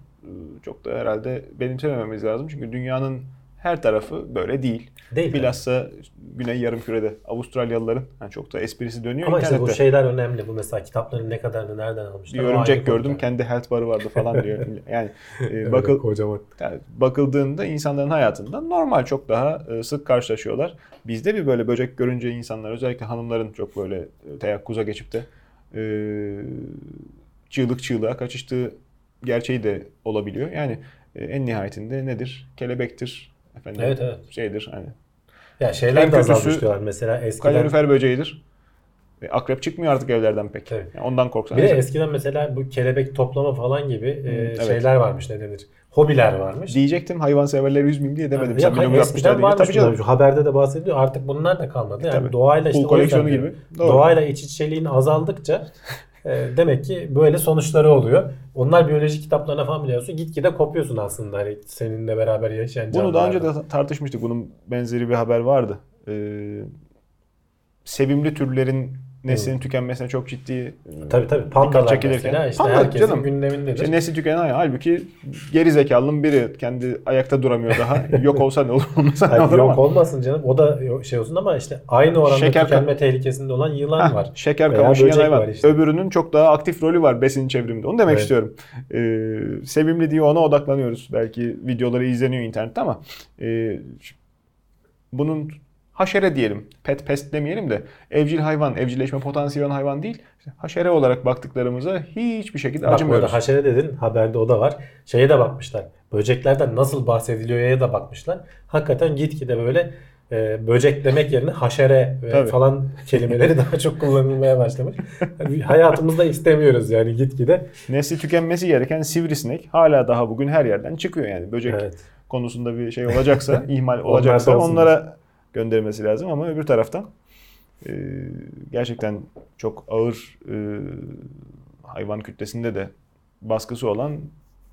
çok da herhalde benimsemememiz lazım. Çünkü dünyanın her tarafı böyle değil. Değil. Bilhassa yani. Güney Yarımküre'de Avustralyalıların yani çok da esprisi dönüyor. Ama internette. İşte bu şeyler önemli. Bu mesela kitapların ne kadarını nereden almışlar? Bir örümcek gördüm. Komutan. Kendi health barı vardı falan diyor. Yani, e, bakıl, kocaman. Yani bakıldığında insanların hayatında normal çok daha e, sık karşılaşıyorlar. Bizde bir böyle böcek görünce insanlar özellikle hanımların çok böyle teyakkuza geçip de e, çığlık çığlığa kaçıştığı gerçeği de olabiliyor. Yani e, en nihayetinde nedir? Kelebektir. Efendim, evet, evet. Şeydir hani. Ya şeyler de azalmış diyorlar mesela eskiden. Kalorifer böceğidir. Akrep çıkmıyor artık evlerden pek. Evet. Yani ondan korksan. Bir de eskiden mesela bu kelebek toplama falan gibi hmm, e, evet. şeyler varmış ne denir? Hobiler varmış. Diyecektim hayvanseverleri üzmeyeyim diye demedim. Ya, ya, eskiden varmış tabii canım. Haberde de bahsediyor artık bunlar da kalmadı. Yani tabii. Doğayla işte koleksiyonu gibi. Doğru. Doğayla iç içeliğin azaldıkça demek ki böyle sonuçları oluyor. Onlar biyoloji kitaplarına falan biliyorsun. Gitgide kopuyorsun aslında hani seninle beraber yaşayan canlılar. Bunu daha önce de tartışmıştık. Bunun benzeri bir haber vardı. Ee, sevimli türlerin neslinin hmm. tükenmesine çok ciddi tabii, tabii. Pandalar çekilirken. Mesela işte pandalar, herkesin canım. Gündemindedir. İşte nesli tükenen hayvan. Halbuki geri zekalının biri kendi ayakta duramıyor daha. Yok olsa ne olur olmasa ne olur ama. Yok olmasın canım. O da şey olsun ama işte aynı oranda şeker tükenme ka- tehlikesinde olan yılan ha, var. Şeker kavuşuyan hayvan. Işte. Öbürünün çok daha aktif rolü var besin çevriminde. Onu demek evet. istiyorum. Ee, sevimli diye ona odaklanıyoruz. Belki videoları izleniyor internette ama e, bunun haşere diyelim, pet pest demeyelim de evcil hayvan, evcilleşme potansiyeli olan hayvan değil. İşte haşere olarak baktıklarımıza hiçbir şekilde bak, acımıyoruz. Bak haşere dedin, haberde o da var. Şeye de bakmışlar, böceklerden nasıl bahsediliyor ya da bakmışlar. Hakikaten gitgide böyle e, böcek demek yerine haşere ve falan kelimeleri daha çok kullanılmaya başlamış. Yani hayatımızda istemiyoruz yani gitgide. Nesli tükenmesi gereken sivrisinek hala daha bugün her yerden çıkıyor yani. Böcek evet. konusunda bir şey olacaksa, ihmal olacaksa onlara göndermesi lazım ama öbür taraftan e, gerçekten çok ağır e, hayvan kütlesinde de baskısı olan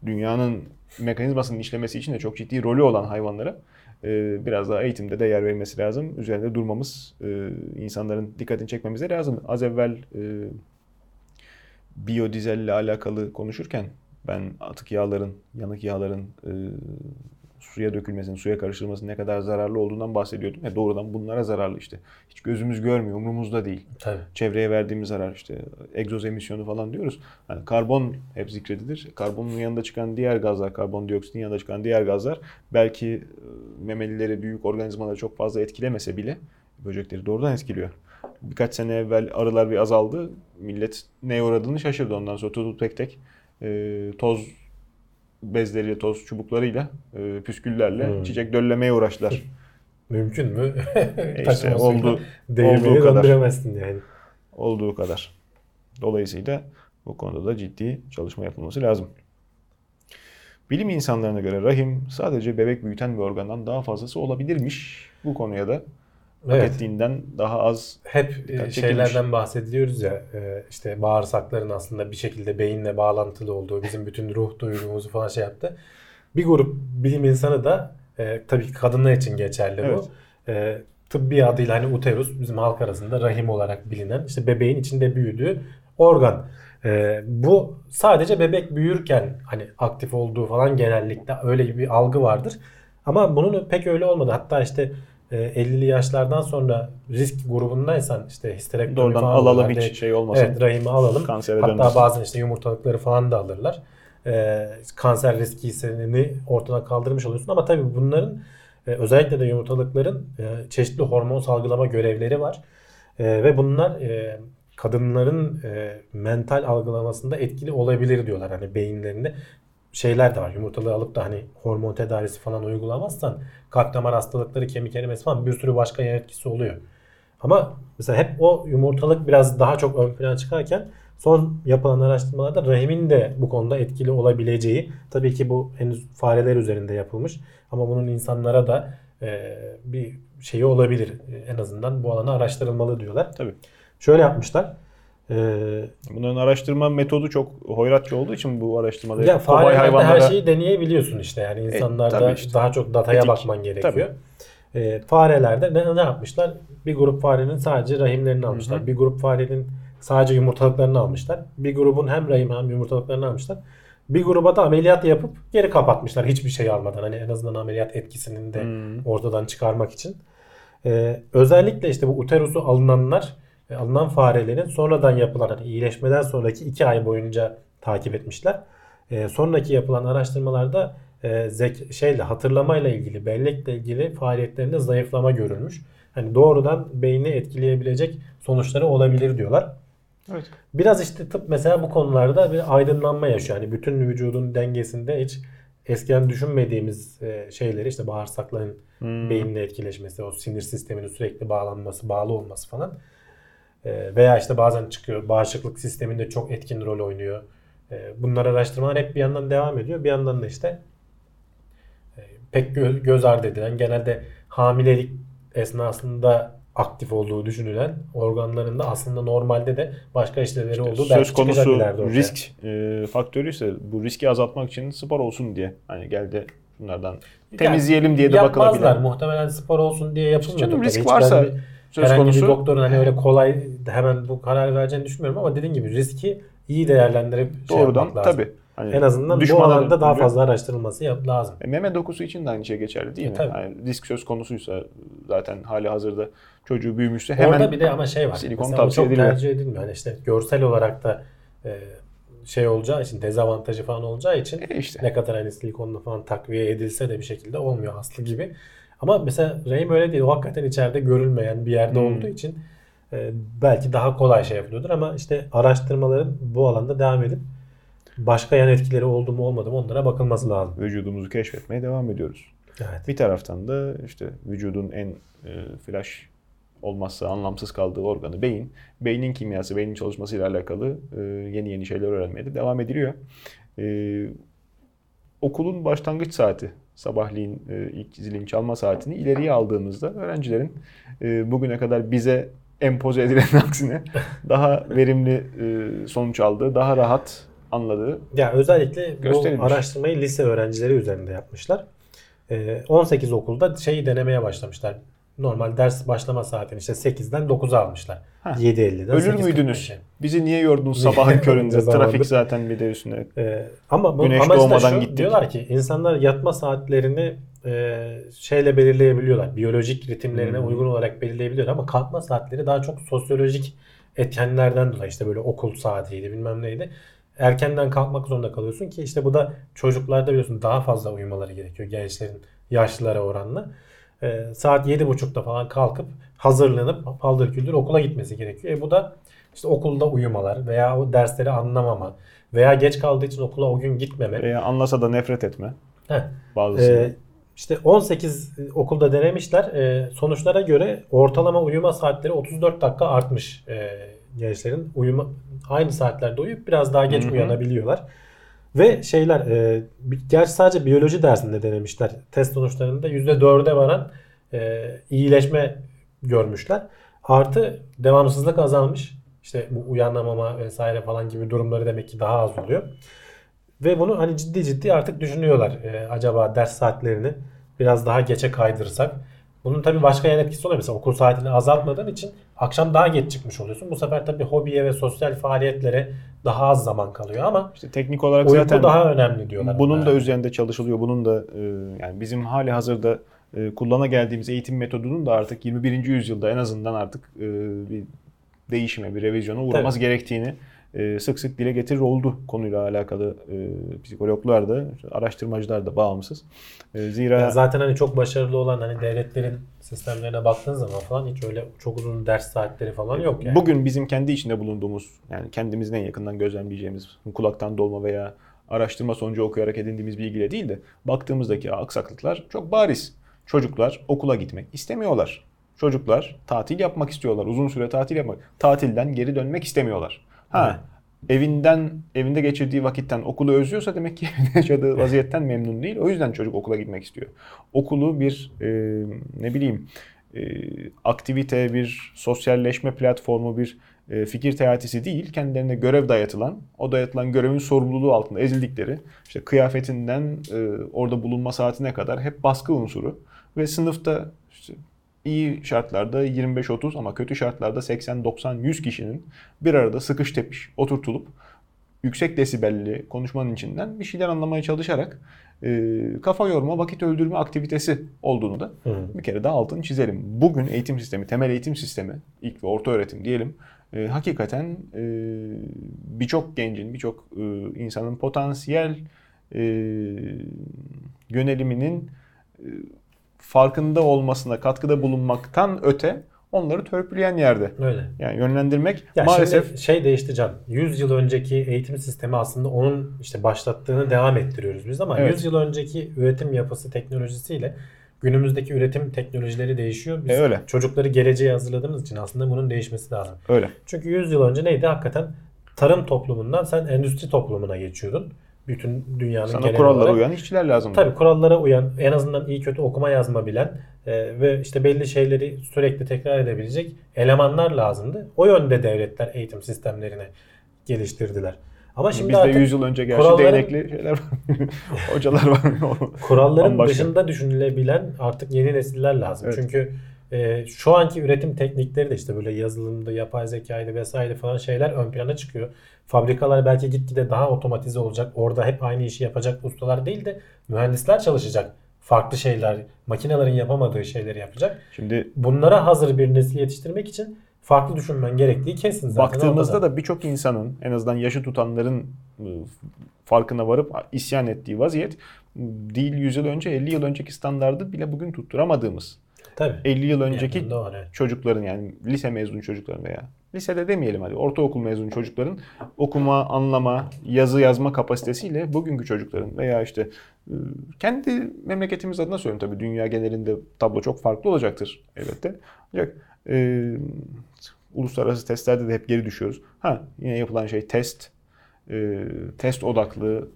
dünyanın mekanizmasının işlemesi için de çok ciddi rolü olan hayvanlara e, biraz daha eğitimde de yer vermesi lazım. Üzerinde durmamız, e, insanların dikkatini çekmemize lazım. Az evvel e, biyodizel ile alakalı konuşurken ben atık yağların, yanık yağların e, suya dökülmesinin, suya karıştırılmasının ne kadar zararlı olduğundan bahsediyordum. Ya doğrudan bunlara zararlı işte. Hiç gözümüz görmüyor, umurumuzda değil. Tabii. Çevreye verdiğimiz zarar işte egzoz emisyonu falan diyoruz. Yani karbon hep zikredilir. Karbonun yanında çıkan diğer gazlar, karbondioksitin yanında çıkan diğer gazlar belki memelileri, büyük organizmaları çok fazla etkilemese bile böcekleri doğrudan etkiliyor. Birkaç sene evvel arılar bir azaldı. Millet neye uğradığını şaşırdı. Ondan sonra tutup tek tek e, toz bezleriyle, toz çubuklarıyla, e, püsküllerle hmm. çiçek döllemeye uğraştılar. Mümkün mü? e işte oldu, olduğu kadar. Yani. Olduğu kadar. Dolayısıyla bu konuda da ciddi çalışma yapılması lazım. Bilim insanlarına göre rahim sadece bebek büyüten bir organdan daha fazlası olabilirmiş. Bu konuya da evet. hak ettiğinden daha az hep e, şeylerden bahsediyoruz ya, e, işte bağırsakların aslında bir şekilde beyinle bağlantılı olduğu, bizim bütün ruh duyumuzu falan şey yaptı. Bir grup bilim insanı da e, tabii ki kadınlar için geçerli evet. bu. E, tıbbi adıyla hani uterus, bizim halk arasında rahim olarak bilinen, işte bebeğin içinde büyüdüğü organ. E, bu sadece bebek büyürken hani aktif olduğu falan, genellikle öyle bir algı vardır. Ama bunun pek öyle olmadı. Hatta işte ellili yaşlardan sonra risk grubundaysan işte histerektomi doğrudan falan alalım, hiç de, şey olmasın. Evet, rahimi alalım. Kansere hatta dönmesin. Bazen işte yumurtalıkları falan da alırlar. Ee, kanser riski seni ortadan kaldırmış oluyorsun ama tabii bunların özellikle de yumurtalıkların çeşitli hormon salgılama görevleri var. Ee, ve bunlar e, kadınların e, mental algılamasında etkili olabilir diyorlar. Hani beyinlerinde şeyler de var. Yumurtalığı alıp da hani hormon tedavisi falan uygulamazsan kalp damar hastalıkları, kemik erimesi falan bir sürü başka yan etkisi oluyor. Ama mesela hep o yumurtalık biraz daha çok ön plana çıkarken son yapılan araştırmalarda rahimin de bu konuda etkili olabileceği, tabii ki bu henüz fareler üzerinde yapılmış ama bunun insanlara da e, bir şeyi olabilir. En azından bu alana araştırılmalı diyorlar. Tabii. Şöyle yapmışlar. Bunların araştırma metodu çok hoyratça olduğu için bu araştırmada ya, fare hayvanlarda her şeyi deneyebiliyorsun işte yani insanlarda e, işte. daha çok dataya Etik. bakman gerekiyor. E, farelerde ne, ne yapmışlar? Bir grup farenin sadece rahimlerini almışlar. Hı-hı. Bir grup farenin sadece yumurtalıklarını almışlar. Bir grubun hem rahim hem yumurtalıklarını almışlar. Bir gruba da ameliyat yapıp geri kapatmışlar hiçbir şey almadan. Hani en azından ameliyat etkisini de Hı-hı. ortadan çıkarmak için. E, özellikle işte bu uterusu alınanlar, alınan farelerin sonradan yapılan, yani iyileşmeden sonraki iki ay boyunca takip etmişler. E, sonraki yapılan araştırmalarda e, zek, şeyle, hatırlamayla ilgili, bellekle ilgili faaliyetlerinde zayıflama görülmüş. Yani doğrudan beyni etkileyebilecek sonuçları olabilir diyorlar. Evet. Biraz işte tıp mesela bu konularda bir aydınlanma yaşıyor. Yani bütün vücudun dengesinde hiç eskiden düşünmediğimiz e, şeyleri, işte bağırsakların hmm. beyinle etkileşmesi, o sinir sisteminin sürekli bağlanması, bağlı olması falan. Veya işte bazen çıkıyor, bağışıklık sisteminde çok etkin rol oynuyor. Bunlar araştırmalar hep bir yandan devam ediyor. Bir yandan da işte pek göz ardı edilen, genelde hamilelik esnasında aktif olduğu düşünülen organların da aslında normalde de başka işlevleri işte olduğu belki çıkacak ileride ortaya. Söz konusu risk e, faktörüyse bu riski azaltmak için spor olsun diye hani geldi bunlardan temizleyelim yani, diye de bakılabilir. Yapmazlar muhtemelen, spor olsun diye yapılmıyor. Canım risk varsa... Bir, Söz herhangi konusu. Bir doktorun hani öyle kolay hemen bu karar vereceğini düşünmüyorum ama dediğim gibi riski iyi değerlendirip şey doğrudan, yapmak lazım. Tabii. Hani en azından bu alanda daha fazla araştırılması yap, lazım. E, meme dokusu için de aynı şey geçerli değil e, mi? Yani risk söz konusuysa zaten hali hazırda çocuğu büyümüşse hemen orada bir de ama şey var. Silikon tavsiye edilmiyor. Tercih edilmiyor. Yani işte görsel olarak da e, şey olacağı için, dezavantajı falan olacağı için e işte. ne kadar hani silikonla falan takviye edilse de bir şekilde olmuyor aslı gibi. Ama mesela rahim öyle değil. O hakikaten içeride görülmeyen bir yerde hmm. olduğu için e, belki daha kolay şey yapılıyordur. Ama işte araştırmaların bu alanda devam edip başka yan etkileri oldu mu olmadı mı onlara bakılması lazım. Vücudumuzu keşfetmeye devam ediyoruz. Evet. Bir taraftan da işte vücudun en e, flash olmazsa anlamsız kaldığı organı beyin. Beynin kimyası, beynin çalışmasıyla alakalı e, yeni yeni şeyler öğrenmeye de devam ediliyor. E, okulun başlangıç saati, sabahleyin e, ilk zilin çalma saatini ileriye aldığımızda öğrencilerin e, bugüne kadar bize empoze edilen aksine daha verimli e, sonuç aldığı, daha rahat anladığı ya özellikle gösterilmiş. Bu araştırmayı lise öğrencileri üzerinde yapmışlar. E, on sekiz okulda şeyi denemeye başlamışlar. Normal ders başlama saatini işte sekizden dokuza almışlar. yedi elli'den Ölür müydünüz? Bizi niye yordunuz sabahın köründe? Trafik zaten bir de üstüne. Ee, ama bunun amacı da şu, gittik. Diyorlar ki insanlar yatma saatlerini e, şeyle belirleyebiliyorlar. Biyolojik ritimlerine hmm. uygun olarak belirleyebiliyorlar ama kalkma saatleri daha çok sosyolojik etkenlerden dolayı işte böyle okul saatiydi bilmem neydi. Erkenden kalkmak zorunda kalıyorsun ki işte bu da çocuklarda biliyorsun daha fazla uyumaları gerekiyor gençlerin yaşlılara oranla. Saat yedi buçukta falan kalkıp hazırlanıp paldır küldür okula gitmesi gerekiyor. E bu da işte okulda uyumalar veya o dersleri anlamama veya geç kaldığı için okula o gün gitmeme. Veya anlasa da nefret etme. Bazısı. E, işte on sekiz okulda denemişler. E, sonuçlara göre ortalama uyuma saatleri otuz dört dakika artmış e, gençlerin. Uyuma, aynı saatlerde uyuyup biraz daha geç Hı-hı. uyanabiliyorlar. Ve şeyler, e, gerçi sadece biyoloji dersinde denemişler. Test sonuçlarında yüzde dörde varan e, iyileşme görmüşler. Artı devamsızlık azalmış. İşte bu uyanamama vesaire falan gibi durumları demek ki daha az oluyor. Ve bunu hani ciddi ciddi artık düşünüyorlar. E, acaba ders saatlerini biraz daha geçe kaydırsak. Bunun tabii başka yan etkisi oluyor. Mesela okul saatini azaltmadığın için akşam daha geç çıkmış oluyorsun. Bu sefer tabii hobiye ve sosyal faaliyetlere daha az zaman kalıyor ama işte teknik olarak zaten daha önemli diyorlar. Bunun yani. Da üzerinde çalışılıyor. Bunun da e, yani bizim hali hazırda e, kullana geldiğimiz eğitim metodunun da artık yirmi birinci yüzyılda en azından artık e, bir değişime, bir revizyona uğraması gerektiğini e, sık sık dile getirir oldu konuyla alakalı e, psikologlar da, araştırmacılar da bağımsız. E, zira yani zaten hani çok başarılı olan hani devletlerin sistemlerine baktığınız zaman falan hiç öyle çok uzun ders saatleri falan yok yani. Bugün bizim kendi içinde bulunduğumuz, yani kendimizin en yakından gözlemleyeceğimiz, kulaktan dolma veya araştırma sonucu okuyarak edindiğimiz bilgiyle değil de baktığımızdaki aksaklıklar çok bariz. Çocuklar okula gitmek istemiyorlar. Çocuklar tatil yapmak istiyorlar. Uzun süre tatil yapmak. Tatilden geri dönmek istemiyorlar. Ha, evet. Evinden, evinde geçirdiği vakitten okulu özlüyorsa demek ki yaşadığı vaziyetten memnun değil. O yüzden çocuk okula gitmek istiyor. Okulu bir e, ne bileyim e, aktivite, bir sosyalleşme platformu, bir e, fikir teatisi değil. Kendilerine görev dayatılan, o dayatılan görevin sorumluluğu altında ezildikleri, işte kıyafetinden e, orada bulunma saatine kadar hep baskı unsuru ve sınıfta işte, İyi şartlarda yirmi beş otuz ama kötü şartlarda seksen doksan yüz kişinin bir arada sıkış tepiş oturtulup yüksek desibelli konuşmanın içinden bir şeyler anlamaya çalışarak e, kafa yorma, vakit öldürme aktivitesi olduğunu da hmm. bir kere daha altını çizelim. Bugün eğitim sistemi, temel eğitim sistemi, ilk ve orta öğretim diyelim, e, hakikaten e, birçok gencin, birçok e, insanın potansiyel e, yöneliminin e, farkında olmasına katkıda bulunmaktan öte onları törpüleyen yerde. Öyle. Yani yönlendirmek ya maalesef. Şey değişti Can. yüz yıl önceki eğitim sistemi aslında onun işte başlattığını devam ettiriyoruz biz ama evet. yüz yıl önceki üretim yapısı teknolojisiyle günümüzdeki üretim teknolojileri değişiyor. Biz e öyle. Çocukları geleceğe hazırladığımız için aslında bunun değişmesi lazım. Öyle. Çünkü yüz yıl önce neydi? Hakikaten tarım toplumundan sen endüstri toplumuna geçiyordun. Bütün dünyanın sana genel kurallara olarak, uyan işçiler lazım. Tabii kurallara uyan, en azından iyi kötü okuma yazma bilen e, ve işte belli şeyleri sürekli tekrar edebilecek elemanlar lazımdı. O yönde devletler eğitim sistemlerini geliştirdiler. Ama şimdi bizde artık yüz yıl önce gerçi değnekli şeyler var. Hocalar var. Kuralların bambaşka. Dışında düşünülebilen artık yeni nesiller lazım. Evet. Çünkü e, şu anki üretim teknikleri de işte böyle yazılımda, yapay zekaydı vesaire falan şeyler ön plana çıkıyor. Fabrikalar belki gitgide daha otomatize olacak. Orada hep aynı işi yapacak ustalar değil de mühendisler çalışacak. Farklı şeyler, makinelerin yapamadığı şeyleri yapacak. Şimdi bunlara hazır bir nesil yetiştirmek için farklı düşünmen gerektiği kesin zaten. Baktığımızda da birçok insanın, en azından yaşı tutanların farkına varıp isyan ettiği vaziyet değil yüz yıl önce, elli yıl önceki standardı bile bugün tutturamadığımız. Tabii. elli yıl önceki yani çocukların, yani lise mezun çocukların veya lisede demeyelim hadi, ortaokul mezunu çocukların okuma, anlama, yazı yazma kapasitesiyle bugünkü çocukların veya işte kendi memleketimiz adına söylüyorum tabii, dünya genelinde tablo çok farklı olacaktır elbette. Ancak e, uluslararası testlerde de hep geri düşüyoruz. Ha, yine yapılan şey test, e, test odaklı,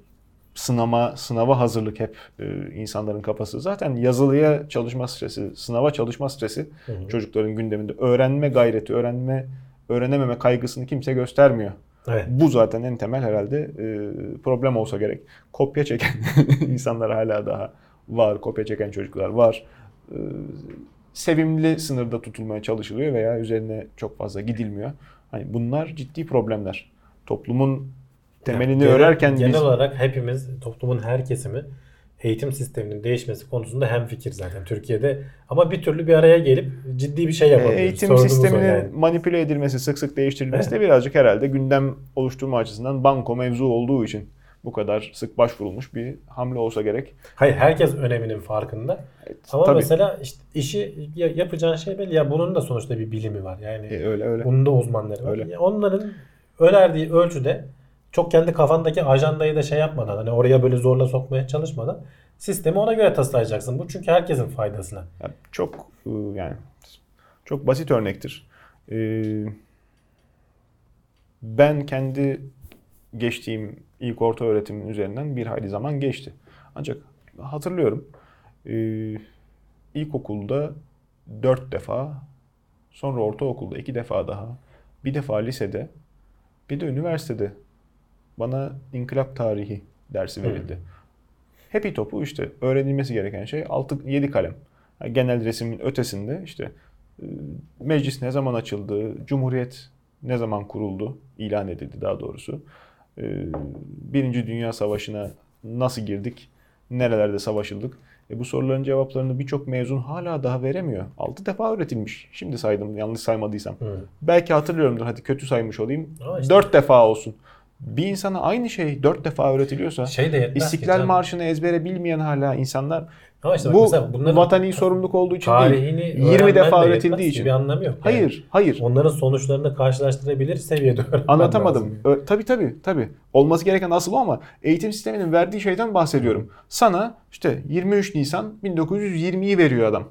sınama, sınava hazırlık hep e, insanların kafası. Zaten yazılıya çalışma stresi, sınava çalışma stresi hı hı. çocukların gündeminde. Öğrenme gayreti, öğrenme, öğrenememe kaygısını kimse göstermiyor. Evet. Bu zaten en temel herhalde e, problem olsa gerek. Kopya çeken insanlar hala daha var, kopya çeken çocuklar var. E, sevimli sınırda tutulmaya çalışılıyor veya üzerine çok fazla gidilmiyor. Hani bunlar ciddi problemler. Toplumun temelini yani örerken genel biz... olarak hepimiz, toplumun her kesimi eğitim sisteminin değişmesi konusunda hemfikir zaten Türkiye'de. Ama bir türlü bir araya gelip ciddi bir şey yapamıyoruz. Eğitim Sorduğumuz sisteminin yani. manipüle edilmesi, sık sık değiştirilmesi de birazcık herhalde gündem oluşturma açısından banko mevzu olduğu için bu kadar sık başvurulmuş bir hamle olsa gerek. Hayır, herkes öneminin farkında. Evet, ama tabii. mesela işte işi yapacağın şey belli. Ya bunun da sonuçta bir bilimi var. Yani e, öyle, öyle. Bunun da uzmanları var. Öyle. Onların önerdiği ölçüde çok kendi kafandaki ajandayı da şey yapmadan, hani oraya böyle zorla sokmaya çalışmadan sistemi ona göre taslayacaksın. Bu çünkü herkesin faydasına. Ya çok yani çok basit örnektir. Ee, ben kendi geçtiğim ilk orta öğretimin üzerinden bir hayli zaman geçti. Ancak hatırlıyorum ee, ilkokulda dört defa, sonra ortaokulda iki defa daha, bir defa lisede, bir de üniversitede bana inkılap tarihi dersi verildi. Hmm. Hepi topu işte öğrenilmesi gereken şey altı yedi kalem. Yani genel resimin ötesinde işte meclis ne zaman açıldı, cumhuriyet ne zaman kuruldu, ilan edildi daha doğrusu. Birinci Dünya Savaşı'na nasıl girdik, nerelerde savaşıldık. E bu soruların cevaplarını birçok mezun hala daha veremiyor. altı defa öğretilmiş. Şimdi saydım, yanlış saymadıysam. Hmm. Belki hatırlıyorumdur, hadi kötü saymış olayım. Işte. dört defa olsun. Bir insana aynı şey dört defa öğretiliyorsa, şey İstiklal Marşı'nı ezbere bilmeyen hala insanlar, işte bu vatani sorumluluk olduğu için değil, yirmi defa öğretildiği için. Bir anlamı yok. Hayır, yani. hayır. Onların sonuçlarını karşılaştırabilir seviyede öğretmen Anlatamadım. Ö- tabii tabii, tabii. Olması gereken asıl o, ama eğitim sisteminin verdiği şeyden bahsediyorum. Sana işte yirmi üç Nisan bin dokuz yüz yirmiyi veriyor adam.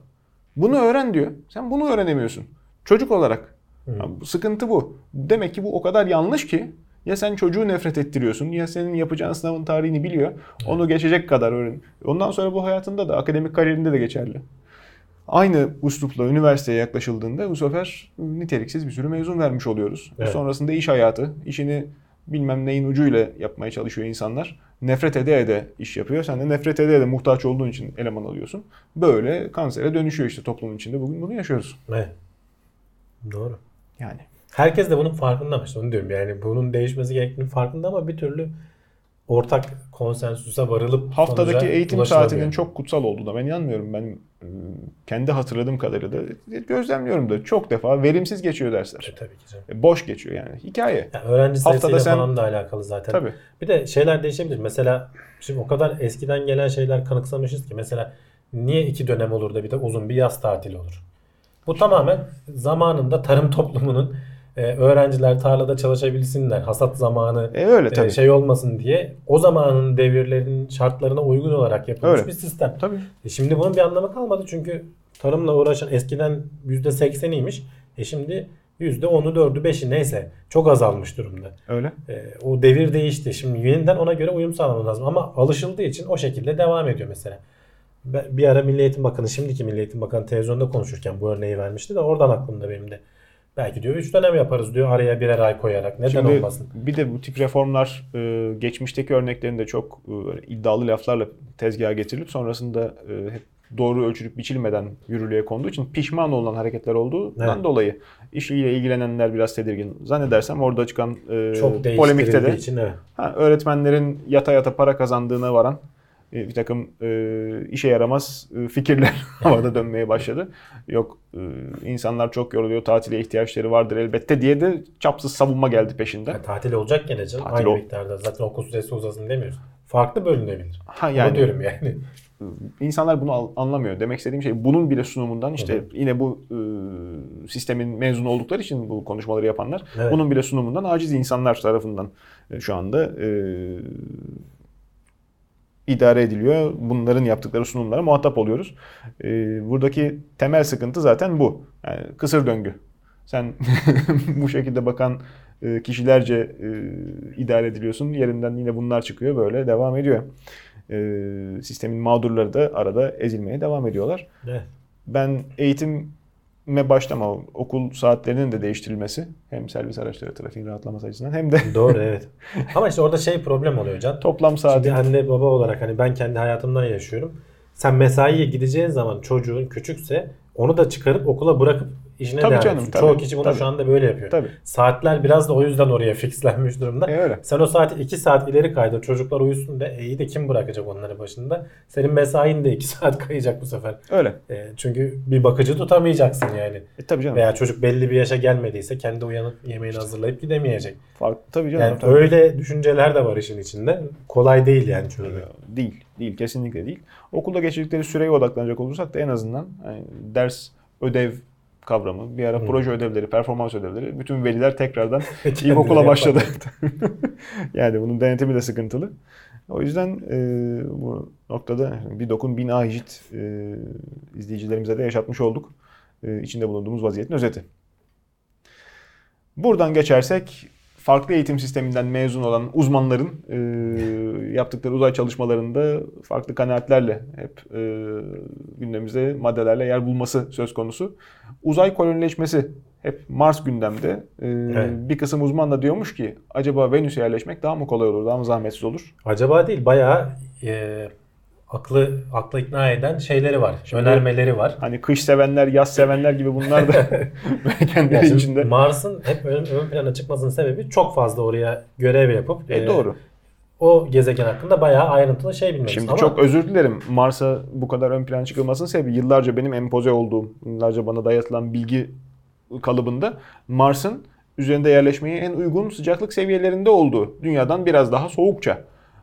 Bunu öğren diyor. Sen bunu öğrenemiyorsun. Çocuk olarak. Hmm. Sıkıntı bu. Demek ki bu o kadar yanlış ki, ya sen çocuğu nefret ettiriyorsun, ya senin yapacağın sınavın tarihini biliyor, onu geçecek kadar öğren. Ondan sonra bu hayatında da, akademik kariyerinde de geçerli. Aynı üslupla üniversiteye yaklaşıldığında bu sefer niteliksiz bir sürü mezun vermiş oluyoruz. Evet. Sonrasında iş hayatı, işini bilmem neyin ucuyla yapmaya çalışıyor insanlar. Nefret ede ede iş yapıyor. Sen de nefret ede ede muhtaç olduğun için eleman alıyorsun. Böyle kansere dönüşüyor işte toplumun içinde. Bugün bunu yaşıyoruz. Evet. Doğru. Yani. Herkes de bunun farkında, işte onu diyorum yani, bunun değişmesi gerektiğinin farkında ama bir türlü ortak konsensüse varılıp haftadaki eğitim saatinin çok kutsal olduğuna ben inanmıyorum. Ben kendi hatırladığım kadarıyla da gözlemliyorum da çok defa verimsiz geçiyor dersler. E, tabii ki canım. E, boş geçiyor yani. Hikaye. Yani öğrenci sayısıyla sen... falan da alakalı zaten. Tabii. Bir de şeyler değişebilir. Mesela şimdi o kadar eskiden gelen şeyler kanıksamışız ki, mesela niye iki dönem olur da bir de uzun bir yaz tatili olur? Bu tamamen zamanında tarım toplumunun öğrenciler tarlada çalışabilsinler, hasat zamanı e öyle, şey olmasın diye o zamanın devirlerinin şartlarına uygun olarak yapılmış öyle. bir sistem. Tabii. E şimdi bunun bir anlamı kalmadı çünkü tarımla uğraşan eskiden yüzde sekseniymiş, e şimdi yüzde onu, dördü, beşi neyse çok azalmış durumda. Öyle. E, o devir değişti, şimdi yeniden ona göre uyum sağlamamız lazım ama alışıldığı için o şekilde devam ediyor mesela. Bir ara Milli Eğitim Bakanı, şimdiki Milli Eğitim Bakanı televizyonda konuşurken bu örneği vermişti de oradan aklımda benim de. Belki diyor üç dönem yaparız diyor, araya birer ay koyarak. Neden Şimdi, olmasın? Bir de bu tip reformlar geçmişteki örneklerinde çok iddialı laflarla tezgaha getirilip sonrasında hep doğru ölçülüp biçilmeden yürürlüğe konduğu için pişman olan hareketler olduğundan evet. dolayı işiyle ilgilenenler biraz tedirgin. Zannedersem orada çıkan çok polemikte de için, evet. ha, öğretmenlerin yata yata para kazandığına varan bir takım e, işe yaramaz e, fikirler havada dönmeye başladı. Yok e, insanlar çok yoruluyor, tatile ihtiyaçları vardır elbette diye de çapsız savunma geldi peşinden. Yani tatil olacak gene canım. Tatil aynı ol- miktarda. Zaten okul süresi uzasın demiyoruz. farklı bölünebilir. Ha yani, diyorum yani. İnsanlar bunu al- anlamıyor. Demek istediğim şey bunun bile sunumundan işte hı hı. yine bu e, sistemin mezunu oldukları için bu konuşmaları yapanlar evet. bunun bile sunumundan aciz insanlar tarafından e, şu anda e, idare ediliyor. Bunların yaptıkları sunumlara muhatap oluyoruz. E, buradaki temel sıkıntı zaten bu. Yani kısır döngü. Sen bu şekilde bakan kişilerce e, idare ediliyorsun. Yerinden yine bunlar çıkıyor. Böyle devam ediyor. E, sistemin mağdurları da arada ezilmeye devam ediyorlar. Evet. Ben eğitime başlama, okul saatlerinin de değiştirilmesi hem servis araçları trafiğin rahatlaması açısından hem de... Doğru evet. Ama işte orada şey problem oluyor Can. Toplam saat. Şimdi anne baba olarak hani ben kendi hayatımdan yaşıyorum. Sen mesaiye gideceğin zaman çocuğun küçükse onu da çıkarıp okula bırakıp İşine tabii canım. Tabii, çoğu kişi bunu tabii, şu anda böyle yapıyor. Tabii. Saatler biraz da o yüzden oraya fixlenmiş durumda. E Sen o saati iki saat ileri kaydır. Çocuklar uyusun da e, iyi de kim bırakacak onların başında? Senin mesain de iki saat kayacak bu sefer. Öyle. E, çünkü bir bakıcı tutamayacaksın yani. E, tabii canım. Veya çocuk belli bir yaşa gelmediyse kendi uyanıp yemeğini hazırlayıp gidemeyecek. Farklı tabii canım. Yani tabii. Öyle düşünceler de var işin içinde. Kolay değil yani çocuk. Değil. Değil. Kesinlikle değil. Okulda geçirdikleri süreye odaklanacak olursak da en azından yani ders, ödev kavramı. Bir ara hmm. proje ödevleri, performans ödevleri. Bütün veliler tekrardan ilkokula başladı. Yani bunun denetimi de sıkıntılı. O yüzden e, bu noktada bir dokun bin ahijit e, izleyicilerimize de yaşatmış olduk. E, içinde bulunduğumuz vaziyetin özeti. Buradan geçersek farklı eğitim sisteminden mezun olan uzmanların e, yaptıkları uzay çalışmalarında farklı kanaatlerle hep e, gündemimizde maddelerle yer bulması söz konusu. Uzay kolonileşmesi hep Mars gündemde. E, evet. Bir kısım uzman da diyormuş ki acaba Venüs'e yerleşmek daha mı kolay olur, daha mı zahmetsiz olur? Acaba değil, bayağı e, aklı akla ikna eden şeyleri var, şimdi, önermeleri var. Hani kış sevenler, yaz sevenler gibi bunlar da kendileri yani içinde. Mars'ın hep ön, ön plana çıkmasının sebebi çok fazla oraya görev yapıp e, doğru. E, o gezegen hakkında bayağı ayrıntılı şey bilmemiz. Şimdi ama, çok özür dilerim. Mars'a bu kadar ön plana çıkılmasının sebebi yıllarca benim empoze olduğum, yıllarca bana dayatılan bilgi kalıbında Mars'ın üzerinde yerleşmeye en uygun sıcaklık seviyelerinde olduğu, dünyadan biraz daha soğukça.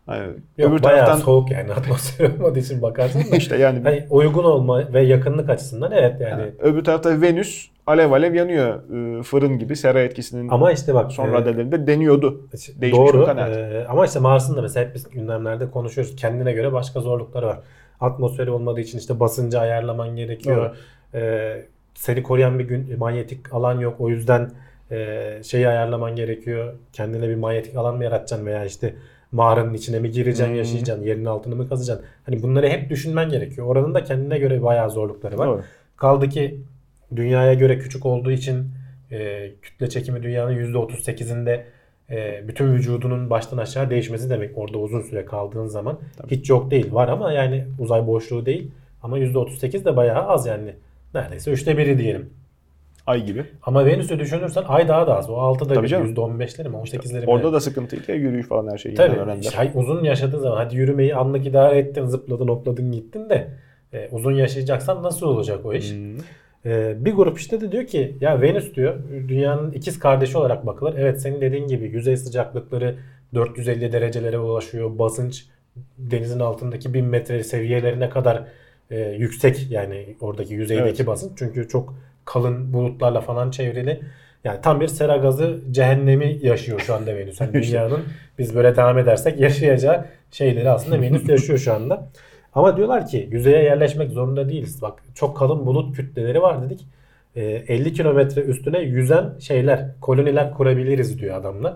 Yani yok, öbür bayağı taraftan... soğuk yani atmosfer olmadığı için bakarsan da işte yani... yani uygun olma ve yakınlık açısından evet yani. yani öbür tarafta Venüs alev alev yanıyor e, fırın gibi sera etkisinin ama işte bak, son e, raddelerinde deniyordu. Değişmiş doğru e, ama işte Mars'ın da mesela hep biz gündemlerde konuşuyoruz kendine göre başka zorlukları var. Atmosferi olmadığı için işte basıncı ayarlaman gerekiyor. E, seni koruyan bir gün, manyetik alan yok o yüzden e, şeyi ayarlaman gerekiyor. Kendine bir manyetik alan mı yaratacaksın veya işte mağaranın içine mi gireceksin, hmm. yaşayacaksın, yerin altını mı kazacaksın? Hani bunları hep düşünmen gerekiyor. Oranın da kendine göre bayağı zorlukları var. Doğru. Kaldı ki dünyaya göre küçük olduğu için e, kütle çekimi dünyanın yüzde otuz sekizinde e, bütün vücudunun baştan aşağı değişmesi demek. Orada uzun süre kaldığın zaman tabii. Hiç yok değil. Var ama yani uzay boşluğu değil. Ama yüzde otuz sekiz de bayağı az yani. Neredeyse üçte biri diyelim. Ay gibi. Ama Venüs'ü düşünürsen ay daha da az. O altıda bir yüzde on beşleri mi on sekizleri mi? Orada da sıkıntıydı ya yürüyüş falan her şeyi. Tabii işte, uzun yaşadığın zaman hadi yürümeyi anlık idare ettin zıpladın hopladın gittin de e, uzun yaşayacaksan nasıl olacak o iş? Hmm. E, bir grup işte de diyor ki ya Venüs diyor dünyanın ikiz kardeşi olarak bakılır. Evet senin dediğin gibi yüzey sıcaklıkları dört yüz elli derecelere ulaşıyor. Basınç denizin altındaki bin metre seviyelerine kadar e, yüksek yani oradaki yüzeydeki evet. basınç. Çünkü çok kalın bulutlarla falan çevrili. Yani tam bir sera gazı cehennemi yaşıyor şu anda Venüs. Yani dünyanın biz böyle devam edersek yaşayacağı şeyleri aslında Venüs yaşıyor şu anda. Ama diyorlar ki yüzeye yerleşmek zorunda değiliz. Bak çok kalın bulut kütleleri var dedik. E, elli kilometre üstüne yüzen şeyler, koloniler kurabiliriz diyor adamlar.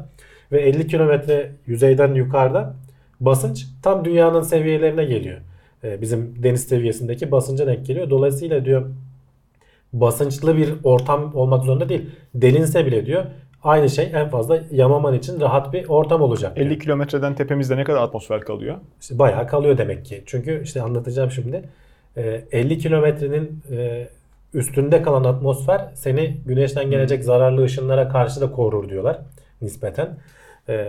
Ve elli kilometre yüzeyden yukarıda basınç tam dünyanın seviyelerine geliyor. E, bizim deniz seviyesindeki basınca denk geliyor. Dolayısıyla diyor basınçlı bir ortam olmak zorunda değil. Delinse bile diyor aynı şey en fazla yamaman için rahat bir ortam olacak. elli diyor. Kilometreden tepemizde ne kadar atmosfer kalıyor? İşte bayağı kalıyor demek ki. Çünkü işte anlatacağım şimdi. elli kilometrenin üstünde kalan atmosfer seni güneşten gelecek zararlı ışınlara karşı da korur diyorlar nispeten.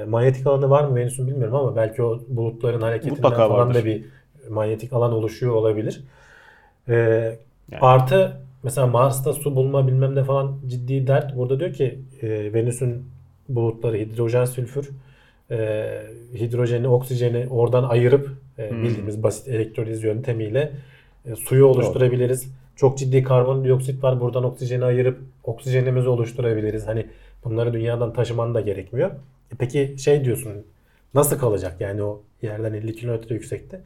Manyetik alanı var mı Venüs'ün bilmiyorum ama belki o bulutların hareketinden falan da bir manyetik alan oluşuyor olabilir. Yani. Artı mesela Mars'ta su bulma bilmem ne falan ciddi dert. Burada diyor ki e, Venüs'ün bulutları hidrojen sülfür e, hidrojeni, oksijeni oradan ayırıp e, bildiğimiz hmm. basit elektroliz yöntemiyle e, suyu oluşturabiliriz. Doğru. Çok ciddi karbondioksit var. Buradan oksijeni ayırıp oksijenimizi oluşturabiliriz. Hani bunları dünyadan taşıman da gerekmiyor. E peki şey diyorsun, nasıl kalacak yani o yerden elli kilometre yüksekte?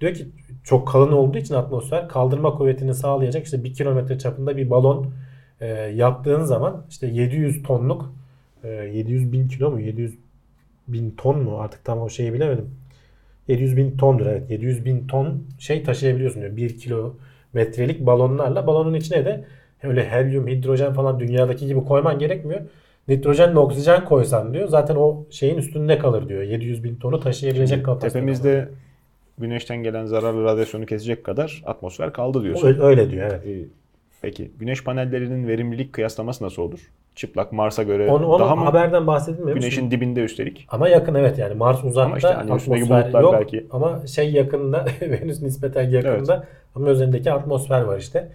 Diyor ki çok kalın olduğu için atmosfer kaldırma kuvvetini sağlayacak işte bir kilometre çapında bir balon e, yaptığın zaman işte yedi yüz tonluk e, yedi yüz bin kilo mu yedi yüz bin ton mu artık tam o şeyi bilemedim. yedi yüz bin tondur evet yedi yüz bin ton şey taşıyabiliyorsun diyor bir kilometrelik balonlarla. Balonun içine de öyle helyum, hidrojen falan dünyadaki gibi koyman gerekmiyor. Nitrojenle oksijen koysan diyor zaten o şeyin üstünde kalır diyor. yedi yüz bin tonu taşıyabilecek kapasitede. Tepemizde güneşten gelen zararlı radyasyonu kesecek kadar atmosfer kaldı diyorsun. Öyle, öyle diyor evet. Peki güneş panellerinin verimlilik kıyaslaması nasıl olur? Çıplak Mars'a göre onu, onu daha mı? Haberden bahsedilmiyor. Güneşin mi? Dibinde üstelik. Ama yakın evet yani Mars uzakta ama işte hani atmosfer yok belki. Ama şey yakında Venüs nispeten yakında evet. Ama üzerindeki atmosfer var işte.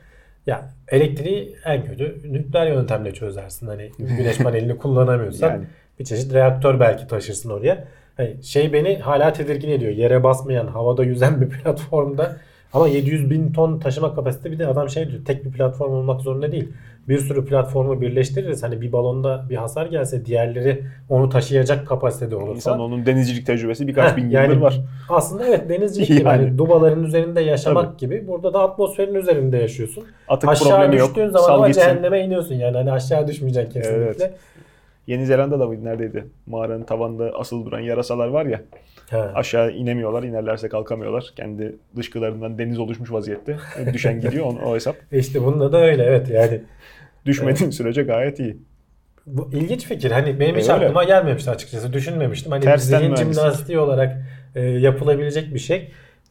Ya elektriği en kötü nükleer yöntemle çözersin. Hani güneş panelini kullanamıyorsan yani. Bir çeşit reaktör belki taşırsın oraya. Hani şey beni hala tedirgin ediyor. Yere basmayan, havada yüzen bir platformda ama yedi yüz bin ton taşıma kapasitesi bir de adam şey diyor. Tek bir platform olmak zorunda değil. Bir sürü platformu birleştiririz. Hani bir balonda bir hasar gelse diğerleri onu taşıyacak kapasitede olur. İnsan falan. Onun denizcilik tecrübesi birkaç Heh, bin yıldır yani, var. Aslında evet denizcilik gibi. Yani. Hani dubaların üzerinde yaşamak tabii. Gibi. Burada da atmosferin üzerinde yaşıyorsun. Atık aşağı düştüğün yok. Zaman cehenneme iniyorsun yani. Hani aşağı düşmeyeceksin kesinlikle. Evet. Yeni Zelanda'da mıydı neredeydi? Mağaranın tavanında asıl duran yarasalar var ya. He. Aşağı inemiyorlar, inerlerse kalkamıyorlar. Kendi dışkılarından deniz oluşmuş vaziyette. Düşen gidiyor on, o hesap. İşte bununla da öyle evet yani. Düşmediğin sürece gayet iyi. Bu ilginç fikir. Hani benim hiç e, aklıma gelmemişti açıkçası. Düşünmemiştim. Hani tersten zihin jimnastiği olarak e, yapılabilecek bir şey.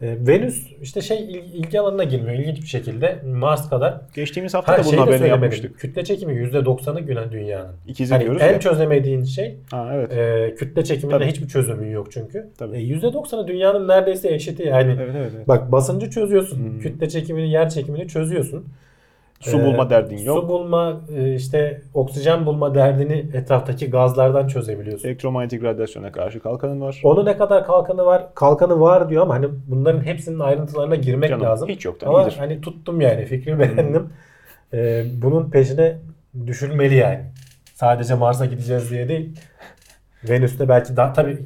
E, Venüs işte şey ilgi alanına girmiyor ilginç bir şekilde. Mars kadar. Geçtiğimiz hafta ha, da bunun haberini yapmıştık. Kütle çekimi yüzde doksanı gülen dünyanın. İkizim hani diyoruz en ya. Çözemediğin şey ha, evet. e, kütle çekiminde tabii. Hiçbir çözümün yok çünkü. Tabii. E, yüzde doksanı dünyanın neredeyse eşiti yani. Evet, evet, evet. Bak basıncı çözüyorsun. Hmm. Kütle çekimini, yer çekimini çözüyorsun. Su bulma derdin yok. Su bulma, işte oksijen bulma derdini etraftaki gazlardan çözebiliyorsun. Elektromanyetik radyasyona karşı kalkanın var. Onun ne kadar kalkanı var? Kalkanı var diyor ama hani bunların hepsinin ayrıntılarına girmek canım, lazım. Hiç yoktan ama iyidir. Hani tuttum yani fikri beğendim. Ee, bunun peşine düşülmeli yani. Sadece Mars'a gideceğiz diye değil. Venüs'te belki daha tabii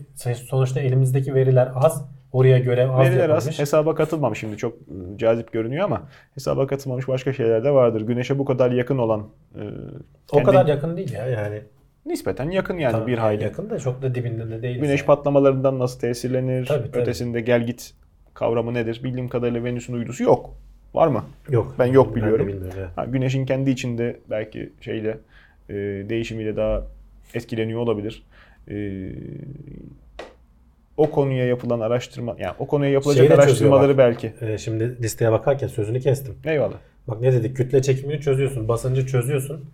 sonuçta elimizdeki veriler az. Oraya göre az veriler yapılmış. Az, hesaba katılmam şimdi çok cazip görünüyor ama hesaba katılmamış başka şeyler de vardır. Güneşe bu kadar yakın olan... E, o kadar yakın değil ya yani. Nispeten yakın yani tabii, bir hayli. Yakın da çok da dibinde de değiliz. Güneş yani. Patlamalarından nasıl tesirlenir? Tabii, tabii. Ötesinde gel git kavramı nedir? Bildiğim kadarıyla Venüs'ün uydusu yok. Var mı? Yok. Ben yok biliyorum. Ben ha, güneşin kendi içinde belki şeyle e, değişimiyle daha etkileniyor olabilir. Eee... O konuya yapılan araştırma, yani o konuya yapılacak şeyle araştırmaları belki. Ee, şimdi listeye bakarken sözünü kestim. Eyvallah. Bak ne dedik? Kütle çekimini çözüyorsun, basıncı çözüyorsun,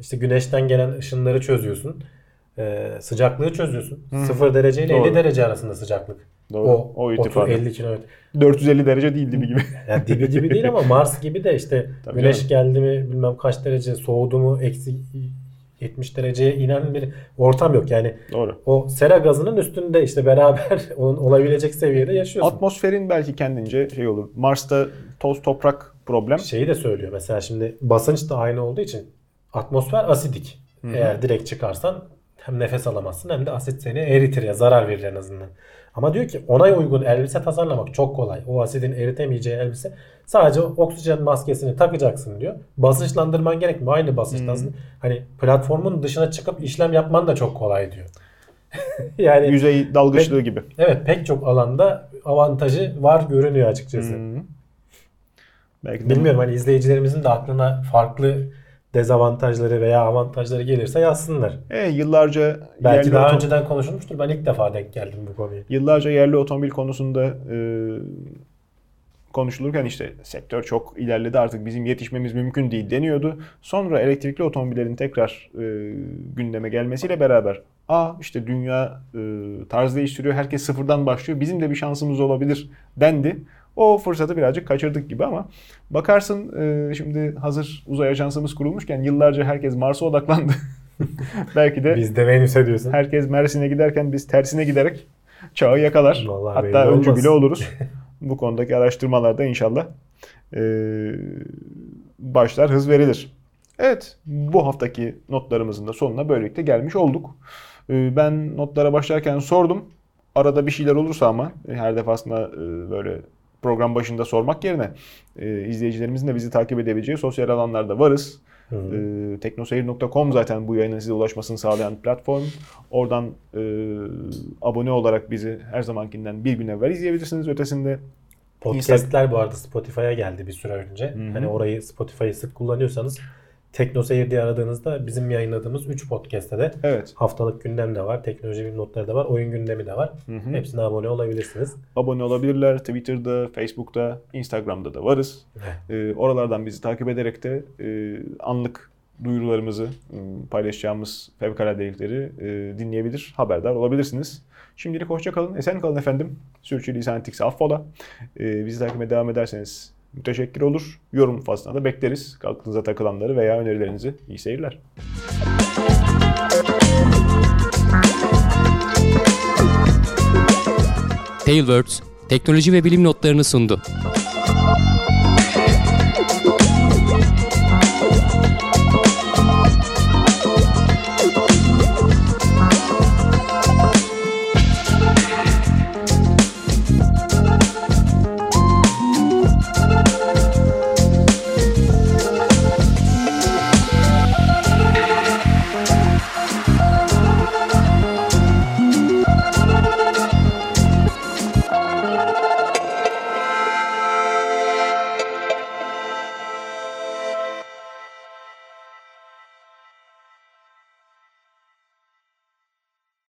işte güneşten gelen ışınları çözüyorsun, ee, sıcaklığı çözüyorsun. Hmm. sıfır derece ile doğru. elli derece arasında sıcaklık. Doğru. O, o itibariyle. elli kilometre. dört yüz elli derece değil dibi gibi. Yani dibi gibi değil ama Mars gibi de işte tabii güneş canım. Geldi mi bilmem kaç derece soğudu mu eksi yetmiş dereceye inen bir ortam yok yani. Doğru. O sera gazının üstünde işte beraber onun olabilecek seviyede yaşıyorsun. Atmosferin belki kendince şey olur. Mars'ta toz toprak problem. Şeyi de söylüyor mesela şimdi basınç da aynı olduğu için atmosfer asidik. Hı-hı. Eğer direkt çıkarsan hem nefes alamazsın hem de asit seni eritir ya zarar verir en azından. Ama diyor ki ona uygun elbise tasarlamak çok kolay. O asidin eritemeyeceği elbise sadece oksijen maskesini takacaksın diyor. Basınçlandırman gerekmiyor. Aynı basınçtasın. Hmm. Hani platformun dışına çıkıp işlem yapman da çok kolay diyor. Yani yüzey dalgıçlığı pek, gibi. Evet pek çok alanda avantajı var görünüyor açıkçası. Hmm. Belki bilmiyorum hani izleyicilerimizin de aklına farklı dezavantajları veya avantajları gelirse yazsınlar. E, yıllarca belki daha otom- önceden konuşulmuştur. Ben ilk defa denk geldim bu konuya. Yıllarca yerli otomobil konusunda e, konuşulurken işte sektör çok ilerledi artık bizim yetişmemiz mümkün değil deniyordu. Sonra elektrikli otomobillerin tekrar e, gündeme gelmesiyle beraber aa işte dünya e, tarz değiştiriyor. Herkes sıfırdan başlıyor. Bizim de bir şansımız olabilir dendi. O fırsatı birazcık kaçırdık gibi ama bakarsın şimdi hazır uzay ajansımız kurulmuşken yıllarca herkes Mars'a odaklandı. Belki de biz de Venüs'e diyorsun. Herkes Mersin'e giderken biz tersine giderek çağı yakalar. Vallahi hatta öncü bile oluruz. Bu konudaki araştırmalarda inşallah e, başlar, hız verilir. Evet, bu haftaki notlarımızın da sonuna böylelikle gelmiş olduk. E, ben notlara başlarken sordum. Arada bir şeyler olursa ama her defasında e, böyle program başında sormak yerine e, izleyicilerimizin de bizi takip edebileceği sosyal alanlarda varız. E, tekno seyir nokta com zaten bu yayının size ulaşmasını sağlayan platform. Oradan e, abone olarak bizi her zamankinden bir gün evvel izleyebilirsiniz. Ötesinde podcastler bu arada Spotify'a geldi bir süre önce. Hı-hı. Hani orayı, Spotify'ı sık kullanıyorsanız TeknoSeyir diye aradığınızda bizim yayınladığımız üç podcast'te de evet, haftalık gündem de var, teknoloji bilim notları da var, oyun gündemi de var. Hı hı. Hepsine abone olabilirsiniz. Abone olabilirler. Twitter'da, Facebook'ta, Instagram'da da varız. e, oralardan bizi takip ederek de e, anlık duyurularımızı, paylaşacağımız fevkaladelikleri e, dinleyebilir, haberdar olabilirsiniz. Şimdilik hoşça kalın, esen kalın efendim. Sürçülisan ettikse affola. E, bizi takip devam ederseniz müteşekkir olur. Yorum faslına da bekleriz. Aklınıza takılanları veya önerilerinizi. İyi seyirler. TaleWorlds, teknoloji ve bilim notlarını sundu.